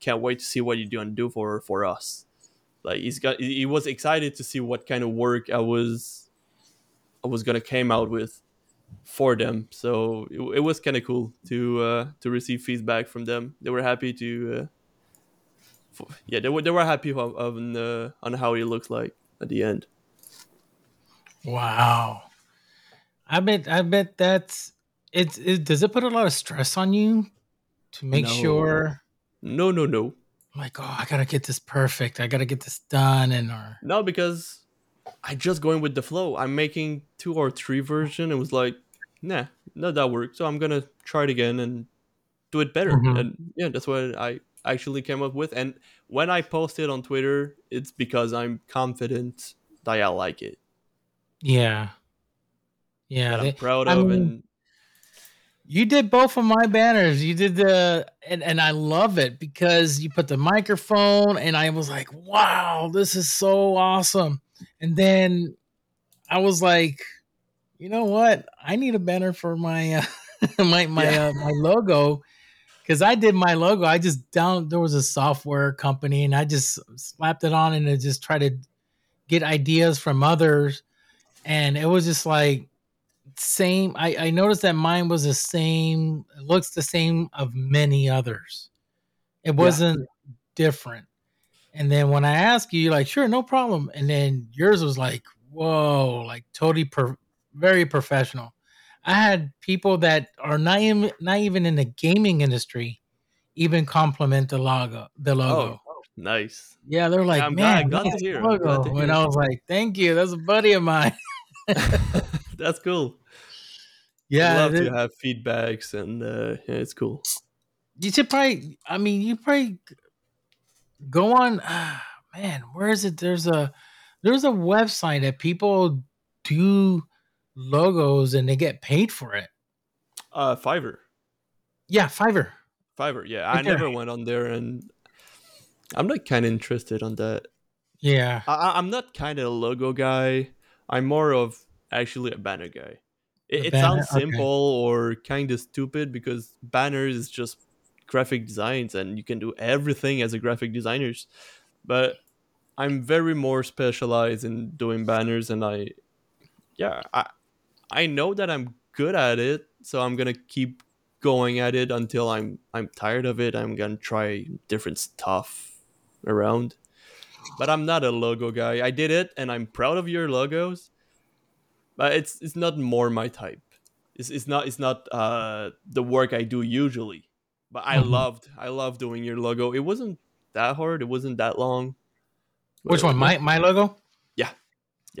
"Can't wait to see what you do and do for us." Like he was excited to see what kind of work I was gonna came out with for them. So it was kind of cool to receive feedback from them. They were happy they were happy on how it looks like at the end. Wow, I bet that's it. Does it put a lot of stress on you to make sure? No. Like, oh, I gotta get this perfect. I gotta get this done, no, because I just going with the flow. I'm making 2 or 3 version. It was like, nah, not that worked. So I'm gonna try it again and do it better. Mm-hmm. And yeah, that's what I actually came up with. And when I post it on Twitter, it's because I'm confident that I like it. Yeah. I'm proud of. And you did both of my banners. You did and I love it because you put the microphone, and I was like, "Wow, this is so awesome!" And then I was like, "You know what? I need a banner for my my logo," because I did my logo. I just there was a software company, and I just slapped it on, and I just tried to get ideas from others. And it was just like same. I noticed that mine was the same. It looks the same of many others. It wasn't different. And then when I asked you, you're like, sure, no problem. And then yours was like, whoa, like totally very professional. I had people that are not even in the gaming industry even compliment the logo. Oh, nice. Yeah, they're like, I'm glad to hear. And I was like, thank you. That's a buddy of mine. That's cool. Yeah, I love to have feedbacks, and it's cool. You should probably. I mean, you probably go on. Man, where is it? There's a website that people do logos, and they get paid for it. Fiverr. Yeah, Fiverr. Yeah, right. I never went on there, and I'm not kind of interested on that. Yeah, I'm not kind of a logo guy. I'm more of actually a banner guy. It sounds simple or kind of stupid because banner is just graphic designs, and you can do everything as a graphic designer. But I'm very more specialized in doing banners, and I know that I'm good at it, so I'm gonna keep going at it until I'm tired of it. I'm gonna try different stuff around. But I'm not a logo guy. I did it, and I'm proud of your logos. But it's not more my type. It's not the work I do usually. But I love doing your logo. It wasn't that hard. It wasn't that long. Which one? My logo? Yeah.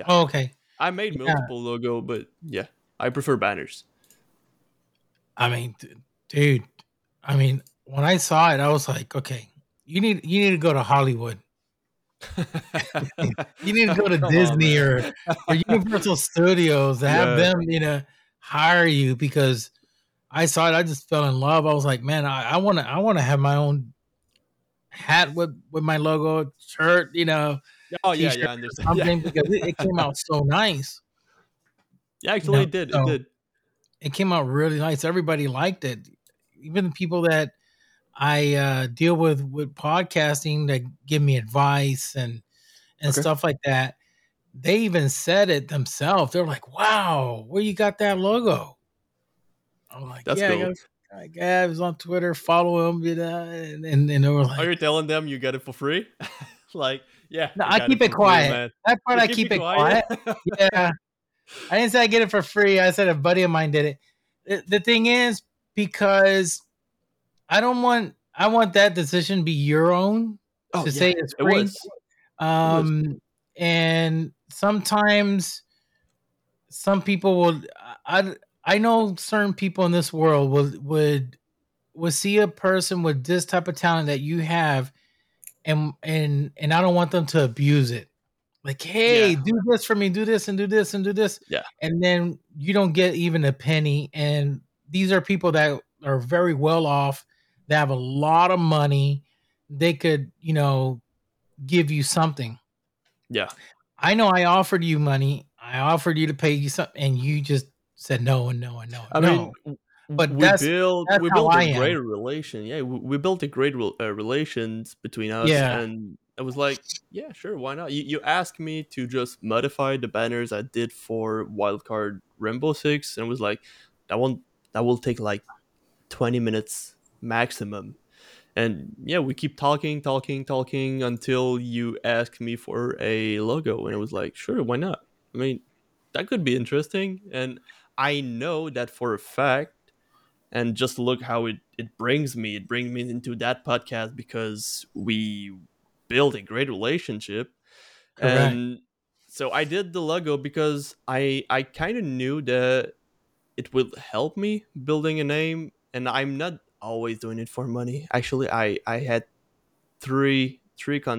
Oh, okay. I made multiple logo, but yeah, I prefer banners. I mean, dude. I mean, when I saw it, I was like, okay, you need to go to Hollywood. You need to go to Disney or Universal Studios to have them, hire you, because I saw it. I just fell in love. I was like, man, I want to have my own hat with my logo, shirt, Oh yeah, I understand. Because it came out so nice. Yeah, actually, it did. So it did. It came out really nice. Everybody liked it. Even the people that I deal with podcasting that give me advice and stuff like that. They even said it themselves. They're like, "Wow, where you got that logo?" I'm like, "That's cool." I was on Twitter. Follow him, and they were like, "Are you telling them you got it for free?" Like, yeah, no, I keep it quiet. Free, that part you I keep it quiet. Yeah, I didn't say I get it for free. I said a buddy of mine did it. The thing is, because I want that decision to be your own say it's free. It was. And sometimes some people will, I know certain people in this world would see a person with this type of talent that you have, and I don't want them to abuse it. Like, hey, do this for me, do this and do this and do this. Yeah. And then you don't get even a penny. And these are people that are very well off. They have a lot of money. They could, you know, give you something. Yeah. I know I offered you money. I offered you to pay you something, and you just said no. But we built a great relation. Yeah, we built a great relations between us. Yeah. And I was like, yeah, sure, why not? You asked me to just modify the banners I did for Wildcard Rainbow Six, and I was like, that will take like 20 minutes maximum. And yeah, we keep talking until you ask me for a logo, and I was like, sure, why not? I mean, that could be interesting, and I know that for a fact. And just look how it brings me. It brings me into that podcast because we built a great relationship. Correct. And so I did the logo because I kind of knew that it would help me building a name. And I'm not always doing it for money. Actually, I had I had three clients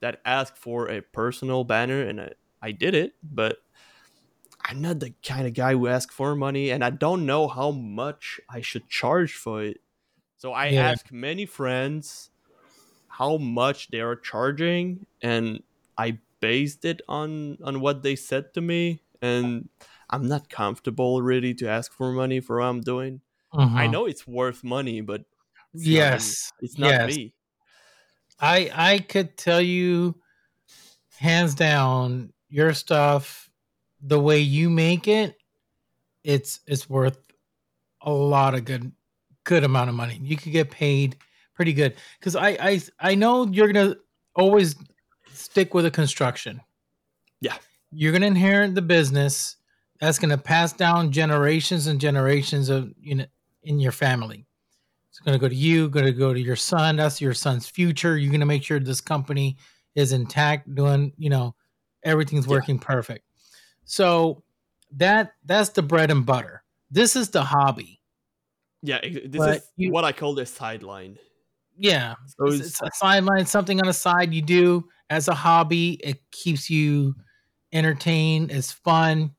that asked for a personal banner, and I did it, but I'm not the kind of guy who asks for money, and I don't know how much I should charge for it. So I ask many friends how much they are charging, and I based it on what they said to me, and I'm not comfortable really to ask for money for what I'm doing. Uh-huh. I know it's worth money, but it's not me. I could tell you hands down your stuff, the way you make it, it's worth a lot of good amount of money. You could get paid pretty good. Because I know you're going to always stick with a construction. Yeah. You're going to inherit the business. That's going to pass down generations and generations of, you know, in your family. It's going to go to you, going to go to your son. That's your son's future. You're going to make sure this company is intact, doing, you know, everything's working perfect. So that's the bread and butter. This is the hobby. Yeah, this is what I call the sideline. Yeah, so it's a sideline, something on the side you do as a hobby. It keeps you entertained. It's fun,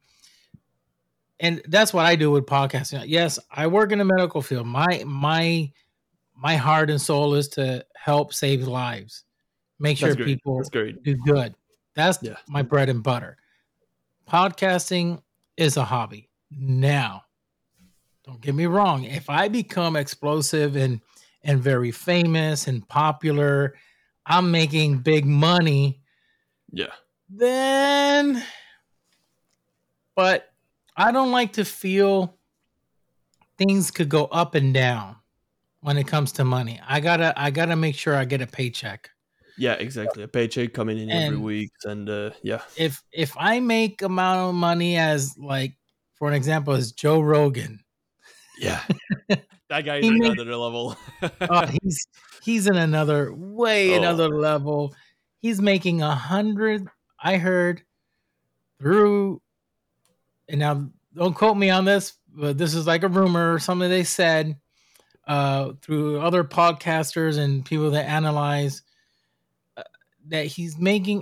and that's what I do with podcasting. Yes, I work in the medical field. My heart and soul is to help save lives, make sure people do good. That's my bread and butter. Podcasting is a hobby. Now, don't get me wrong. If I become explosive and very famous and popular, I'm making big money. Yeah. But I don't like to feel things could go up and down when it comes to money. I gotta make sure I get a paycheck. Yeah, exactly. A paycheck coming in every week, and if I make amount of money as, like, for an example, as Joe Rogan, that guy is another level. He's in another another level. He's making 100. I heard through, and now don't quote me on this, but this is like a rumor or something they said through other podcasters and people that analyze. That he's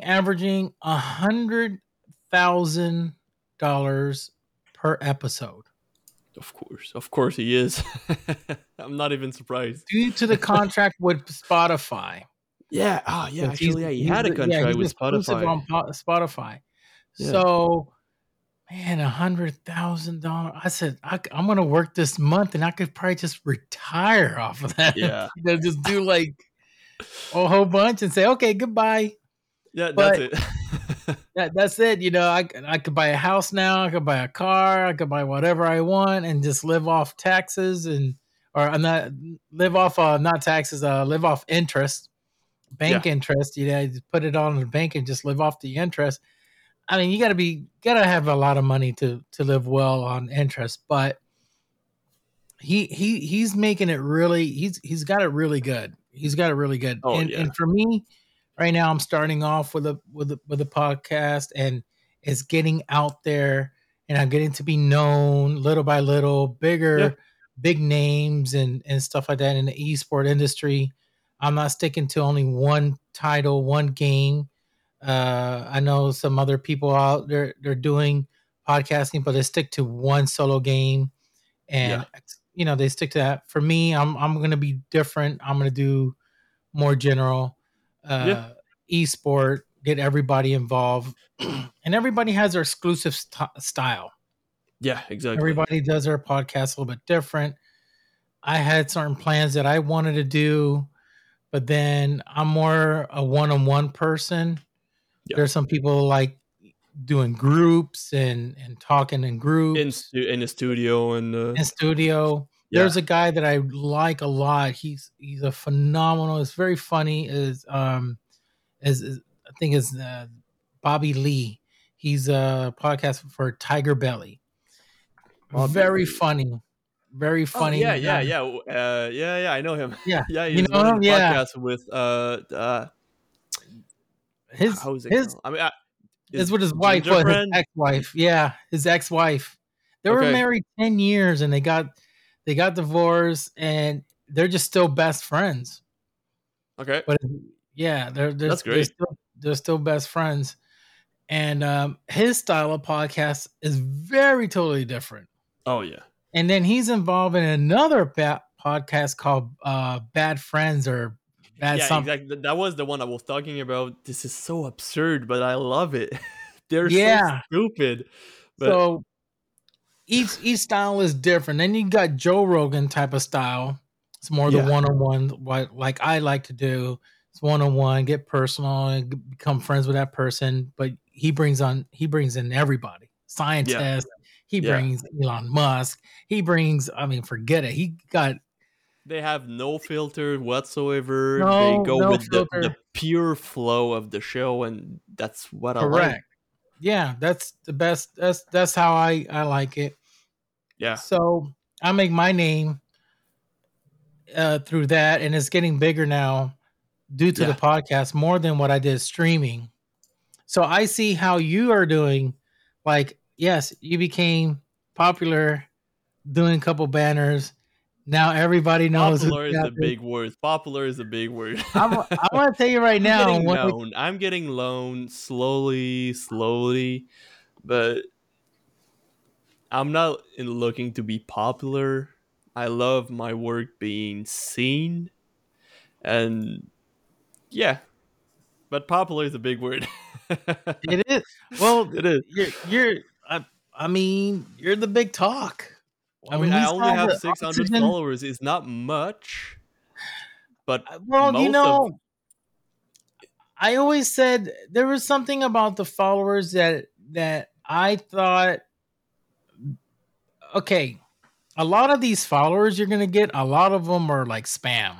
averaging $100,000 per episode. Of course he is. I'm not even surprised. Due to the contract with Spotify. Yeah. Oh, yeah. Actually, he had a contract with Spotify. On Spotify. Yeah. So, man, $100,000. I said, I'm going to work this month, and I could probably just retire off of that. Yeah. You know, just do like a whole bunch and say, okay, goodbye. Yeah, but that's it. that's it. You know, I could buy a house now. I could buy a car. I could buy whatever I want and just live off taxes live off interest, bank interest. You know, just put it on the bank and just live off the interest. I mean, you gotta have a lot of money to live well on interest, but he's making it really. He's got it really good. He's got it really good. Oh, and for me, right now, I'm starting off with a podcast, and is getting out there, and I'm getting to be known little by little, bigger, big names and stuff like that in the esports industry. I'm not sticking to only one title, one game. I know some other people out there, they're doing podcasting, but they stick to one solo game. And, you know, they stick to that. For me, I'm going to be different. I'm going to do more general esport, get everybody involved. And everybody has their exclusive style. Yeah, exactly. Everybody does their podcast a little bit different. I had certain plans that I wanted to do, but then I'm more a one-on-one person. Yeah. There's some people like doing groups and talking in groups in the studio and There's a guy that I like a lot. He's a phenomenal. It's very funny. Is I think is Bobby Lee. He's a podcast for Tiger Belly. Very funny. I know him. You know him. Podcast with his I mean, is what his wife was, his ex-wife. Yeah, his ex-wife. They were married 10 years and they got divorced and they're just still best friends. Okay. But yeah, that's great. They're still best friends. And his style of podcast is very totally different. Oh, yeah. And then he's involved in another podcast called Bad Friends or something. Exactly. That was the one I was talking about. This is so absurd, but I love it. They're so stupid. But... So each style is different. Then you got Joe Rogan type of style. It's more the one-on-one, like I like to do. It's one-on-one, get personal, and become friends with that person. But he brings in everybody. Scientists. Yeah. He brings Elon Musk. He brings. I mean, forget it. They have no filter whatsoever. They go with the pure flow of the show, and that's what I like. Yeah, that's the best. That's how I like it. Yeah. So I make my name through that, and it's getting bigger now due to the podcast more than what I did streaming. So I see how you are doing. Like, yes, you became popular doing a couple banners. Now everybody knows. Popular is a big word. I want to tell you right now. I'm getting known slowly, but I'm not looking to be popular. I love my work being seen, and but popular is a big word. It is. Well, it is. You're you're the big talk. I mean, I only have 600 followers. It's not much, but I always said there was something about the followers that I thought, okay, a lot of these followers you're gonna get, a lot of them are like spam.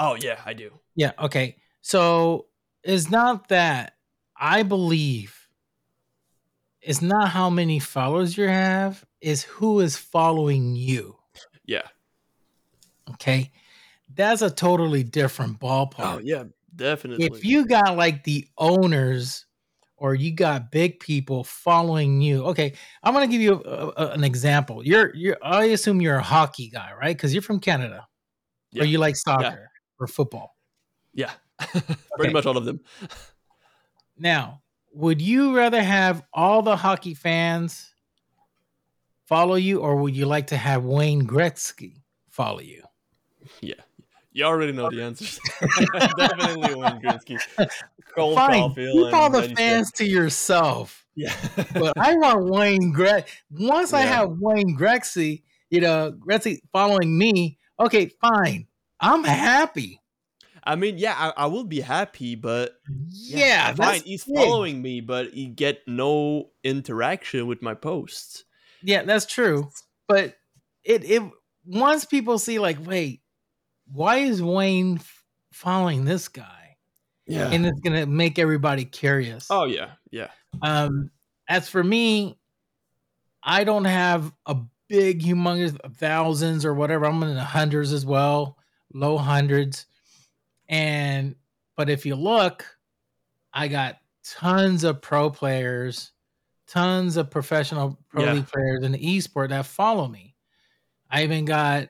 Oh yeah, I do. Yeah, okay. So it's not that I believe. It's not how many followers you have, it's who is following you. Yeah. Okay. That's a totally different ballpark. Oh, yeah, definitely. If you got like the owners or you got big people following you. Okay. I'm going to give you an example. I assume you're a hockey guy, right? Because you're from Canada. Yeah. Or you like soccer or football. Yeah. Pretty much all of them. Now, would you rather have all the hockey fans follow you, or would you like to have Wayne Gretzky follow you? Yeah. You already know the answers. Definitely Wayne Gretzky. Fine. Keep all the fans to yourself. Yeah. But I want Wayne Gretzky. Once I have Wayne Gretzky, Gretzky following me, okay, fine. I'm happy. I mean, I will be happy, but fine. He's following me, but he get no interaction with my posts. Yeah, that's true. But it once people see like, wait, why is Wayne following this guy? Yeah, and it's gonna make everybody curious. Oh yeah. As for me, I don't have a big, humongous thousands or whatever. I'm in the hundreds as well, low hundreds. But if you look, I got tons of pro players, tons of professional pro league players in the esport that follow me. I even got,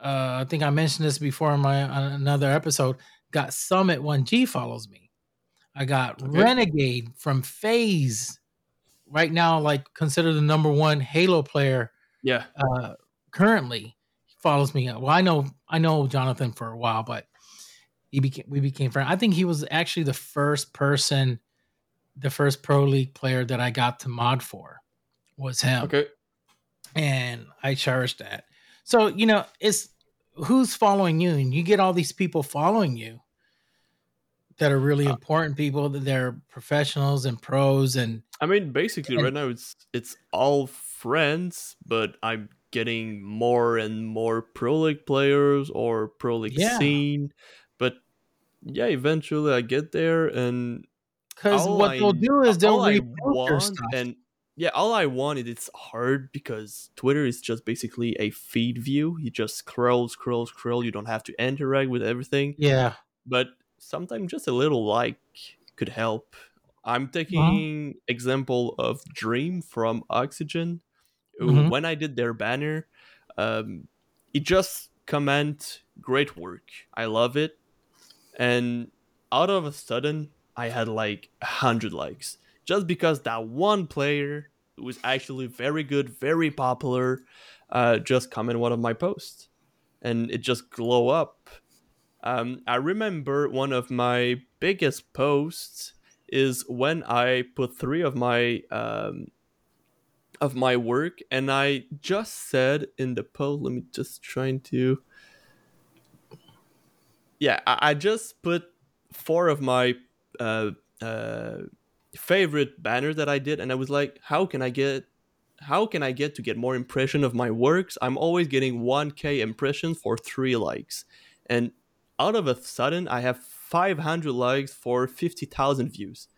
I think I mentioned this before in another episode, got Summit 1G follows me. I got Renegade from FaZe, right now, like considered the number one Halo player. Yeah. Currently he follows me. Well, I know Jonathan for a while, but we became friends. I think he was actually the first pro league player that I got to mod for was him. Okay. And I cherish that. So, you know, it's who's following you, and you get all these people following you that are really important people, that they're professionals and pros. And I mean, basically right now it's all friends, but I'm getting more and more pro league players or pro league scene. But yeah, eventually I get there, and because what they'll do is they'll re-filter stuff. And yeah, all I wanted, it's hard because Twitter is just basically a feed view. You just scroll. You don't have to interact with everything. Yeah. But sometimes just a little like could help. I'm taking example of Dream from Oxygen. Mm-hmm. When I did their banner, it just comment, great work. I love it. And out of a sudden, I had like 100 likes. Just because that one player, who was actually very good, very popular, just commented one of my posts. And it just glow up. I remember one of my biggest posts is when I put three of my work, and I just said in the post, let me just trying to... Yeah, I just put four of my... favorite banner that I did, and I was like, how can I get to get more impression of my works? I'm always getting 1,000 impressions for 3 likes, and out of a sudden I have 500 likes for 50,000 views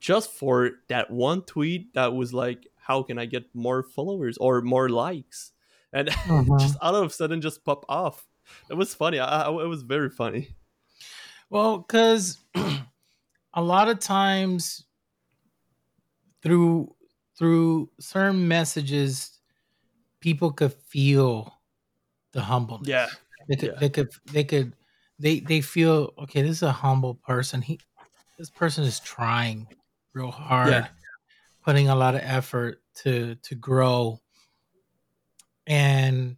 just for that one tweet that was like, how can I get more followers or more likes? And just out of a sudden just pop off. It was funny. It was very funny. Well, because a lot of times through certain messages, people could feel the humbleness. Yeah, they feel, okay, this is a humble person. This person is trying real hard, putting a lot of effort to grow, and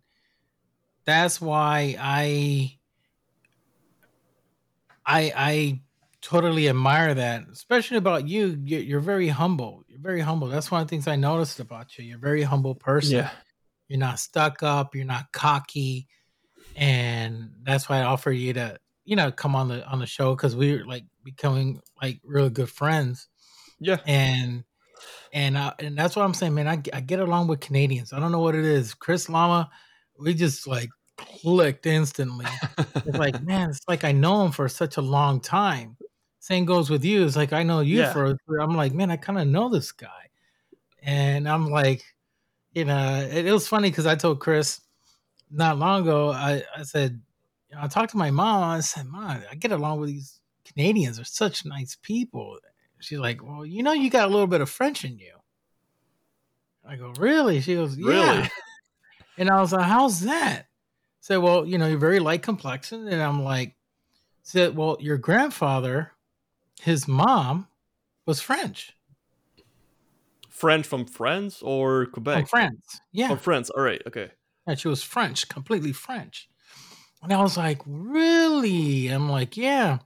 that's why I totally admire that, especially about you. You're very humble. That's one of the things I noticed about you. You're a very humble person. Yeah. You're not stuck up. You're not cocky. And that's why I offer you to, you know, come on the show, because we're like becoming like really good friends. Yeah. And that's what I'm saying, man. I get along with Canadians. I don't know what it is. Chris Lama, we just like clicked instantly. It's like, man, it's like I know him for such a long time. Same goes with you. It's like, I know you for, I'm like, man, I kind of know this guy. And I'm like, you know, it was funny because I told Chris not long ago, I said, you know, I talked to my mom. I said, Mom, I get along with these Canadians. They're such nice people. She's like, well, you know, you got a little bit of French in you. I go, really? She goes, yeah. Really? And I was like, how's that? I said, well, you know, you're very light complexion. And I'm like, said, well, your grandfather... His mom was French. French from France or Quebec? From France, yeah. From France, all right, okay. And she was French, completely French. And I was like, really? I'm like, yeah.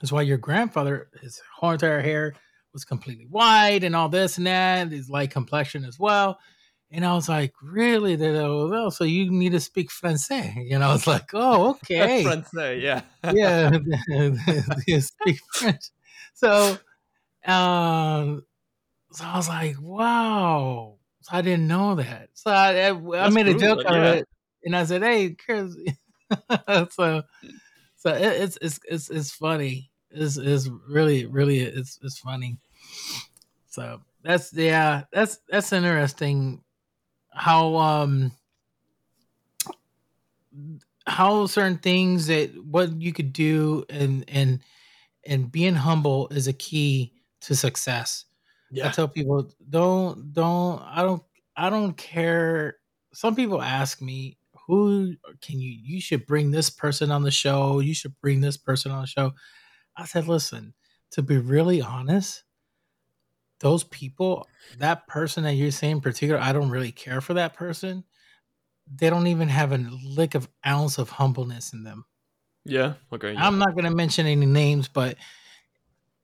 That's why your grandfather, his whole entire hair was completely white and all this and that, his light complexion as well. And I was like, really? So you need to speak Francais. And I was like, oh, okay. Francais, yeah. Yeah, speak French. So I was like, wow, so I didn't know that. So I made a joke out of it, and I said, hey, Chris. so it's funny. It's really it's funny. So that's interesting how certain things that what you could do and being humble is a key to success. Yeah. I tell people, I don't care. Some people ask me, you should bring this person on the show. You should bring this person on the show. I said, listen, to be really honest, those people, that person that you're saying in particular, I don't really care for that person. They don't even have a lick of ounce of humbleness in them. Yeah. Okay. Yeah. I'm not going to mention any names, but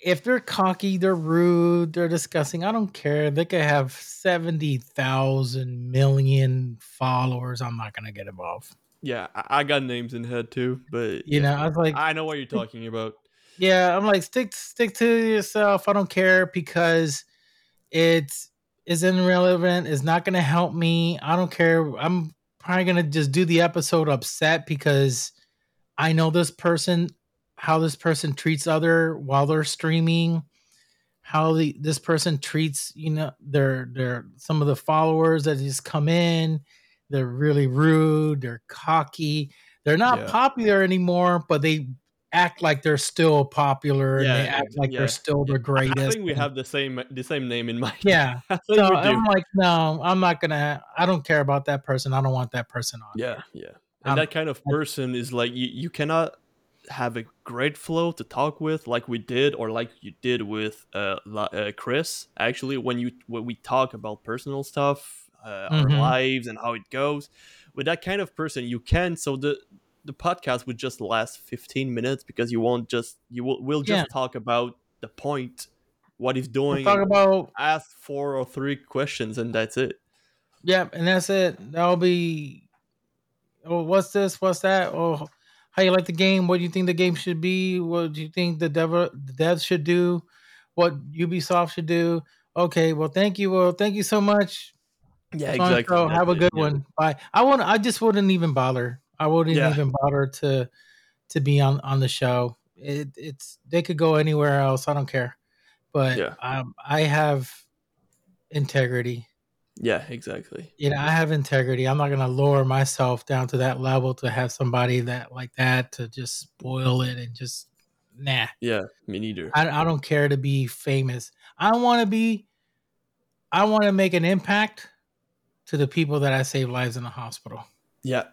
if they're cocky, they're rude, they're disgusting, I don't care. They could have 70,000 million followers. I'm not going to get involved. Yeah. I got names in head too, but you know, I was like, I know what you're talking about. Yeah. I'm like, stick to yourself. I don't care because it's irrelevant. It's not going to help me. I don't care. I'm probably going to just do the episode upset because I know this person, how this person treats other while they're streaming, how this person treats, their some of the followers that just come in. They're really rude. They're cocky. They're not popular anymore, but they act like they're still popular. Yeah, and they act like they're still the greatest. I think we have the same name in mind. Yeah. So I'm like, no, I'm not going to, I don't care about that person. I don't want that person on. Yeah. Yeah. And that kind of person is like, you cannot have a great flow to talk with like we did or like you did with Chris. Actually, when we talk about personal stuff, our lives and how it goes, with that kind of person you can, so the podcast would just last 15 minutes because we'll just talk about the point, what he's doing, ask 4 or 3 questions and that's it. Yeah, and that's it. That'll be, oh, what's this, what's that, oh, how you like the game? What do you think the game should be? What do you think the devs should do? What Ubisoft should do? Okay, well, thank you. Well, thank you so much. Yeah, so exactly. So have a good one. Bye. I just wouldn't even bother. I wouldn't even bother to be on the show. It's they could go anywhere else. I don't care. But I have integrity. Yeah, exactly. I have integrity. I'm not going to lower myself down to that level to have somebody that like that to just spoil it and just nah. Yeah, me neither. I don't care to be famous. I want to make an impact to the people that I save lives in the hospital. Yeah.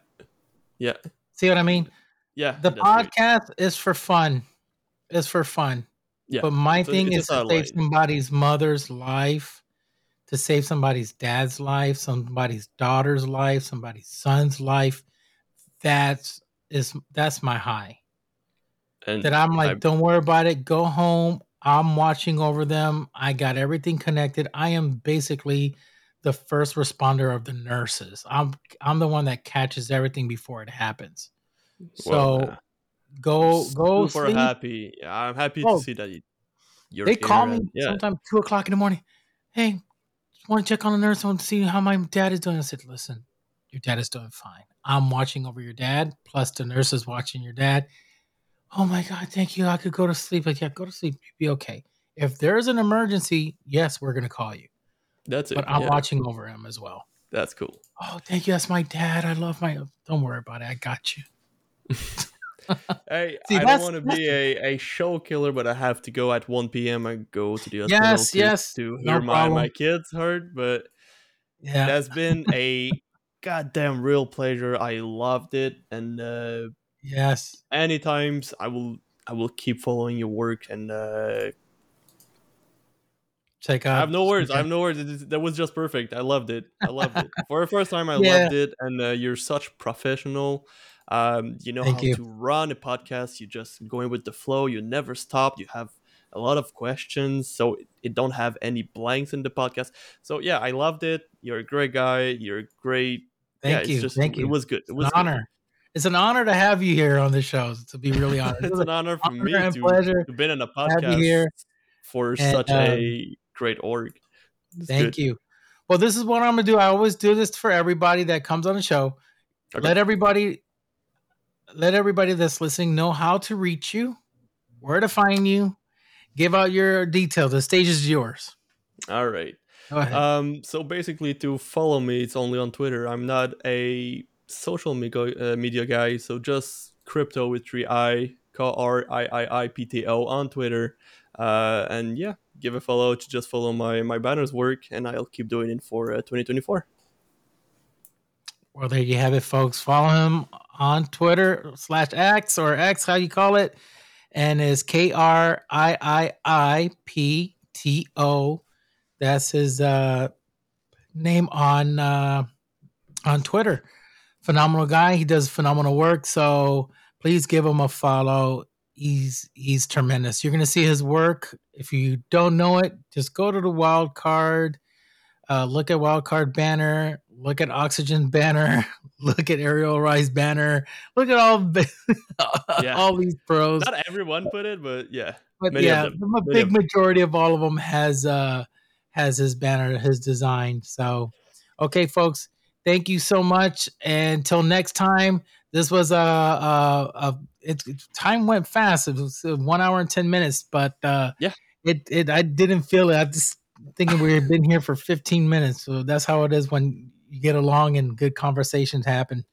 Yeah. See what I mean? Yeah. The podcast is for fun. It's for fun. Yeah. But my thing is to save somebody's mother's life, to save somebody's dad's life, somebody's daughter's life, somebody's son's life. That's my high. And that I'm like, don't worry about it. Go home. I'm watching over them. I got everything connected. I am basically the first responder of the nurses. I'm the one that catches everything before it happens. Well, so go super sleep. Happy. I'm happy to see that you're they here call me sometime 2:00 in the morning. Hey, want to check on the nurse and see how my dad is doing. I said, listen, your dad is doing fine. I'm watching over your dad, plus the nurse is watching your dad. Oh my God, thank you. I could go to sleep. Like, yeah, go to sleep. You'll be okay. If there's an emergency, yes, we're going to call you. That's it. But I'm watching over him as well. That's cool. Oh, thank you. That's my dad. I love my... Don't worry about it. I got you. Hey, see, I don't want to be a show killer, but I have to go at 1 p.m. and go to the hospital to hear my kids hurt. But that's been a goddamn real pleasure. I loved it, and anytime I will keep following your work and check out. I have no words. That was just perfect. I loved it for the first time. I loved it, and you're such professional. You know how to run a podcast. You just going with the flow. You never stop. You have a lot of questions, so it don't have any blanks in the podcast. So yeah, I loved it. You're a great guy. You're great. Thank you. It's just, thank you. It was good. It was an honor. It's an honor to have you here on the show. To be really honest, it's an honor for me to have been on a podcast here for such a great org. Thank you. Well, this is what I'm gonna do. I always do this for everybody that comes on the show. Okay. Let everybody that's listening know how to reach you, where to find you, give out your details. The stage is yours. All right. Go ahead. So basically, to follow me, it's only on Twitter. I'm not a social media guy, so just Crypto with 3i, KRIIIPTO on Twitter. And yeah, give a follow to just follow my banner's work, and I'll keep doing it for 2024. Well, there you have it, folks. Follow him on Twitter /X or X, how you call it. And it's KRIIIPTO. That's his name on Twitter. Phenomenal guy. He does phenomenal work. So please give him a follow. He's tremendous. You're going to see his work. If you don't know it, just go to the Wildcard. Look at Wildcard banner. Look at Oxygen banner. Look at Ariel Arise banner. Look at all these pros. Not everyone put it, but yeah. But majority of all of them has his banner, his design. So, okay, folks, thank you so much. And until next time, this was time went fast. It was 1 hour and 10 minutes, but I didn't feel it. I'm just thinking we've been here for 15 minutes. So that's how it is when you get along and good conversations happen.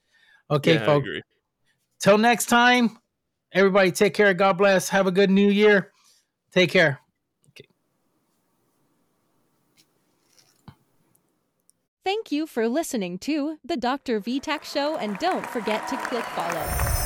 Okay, folks. Till next time, everybody take care. God bless. Have a good new year. Take care. Okay. Thank you for listening to the Dr. V-Tach Show, and don't forget to click follow.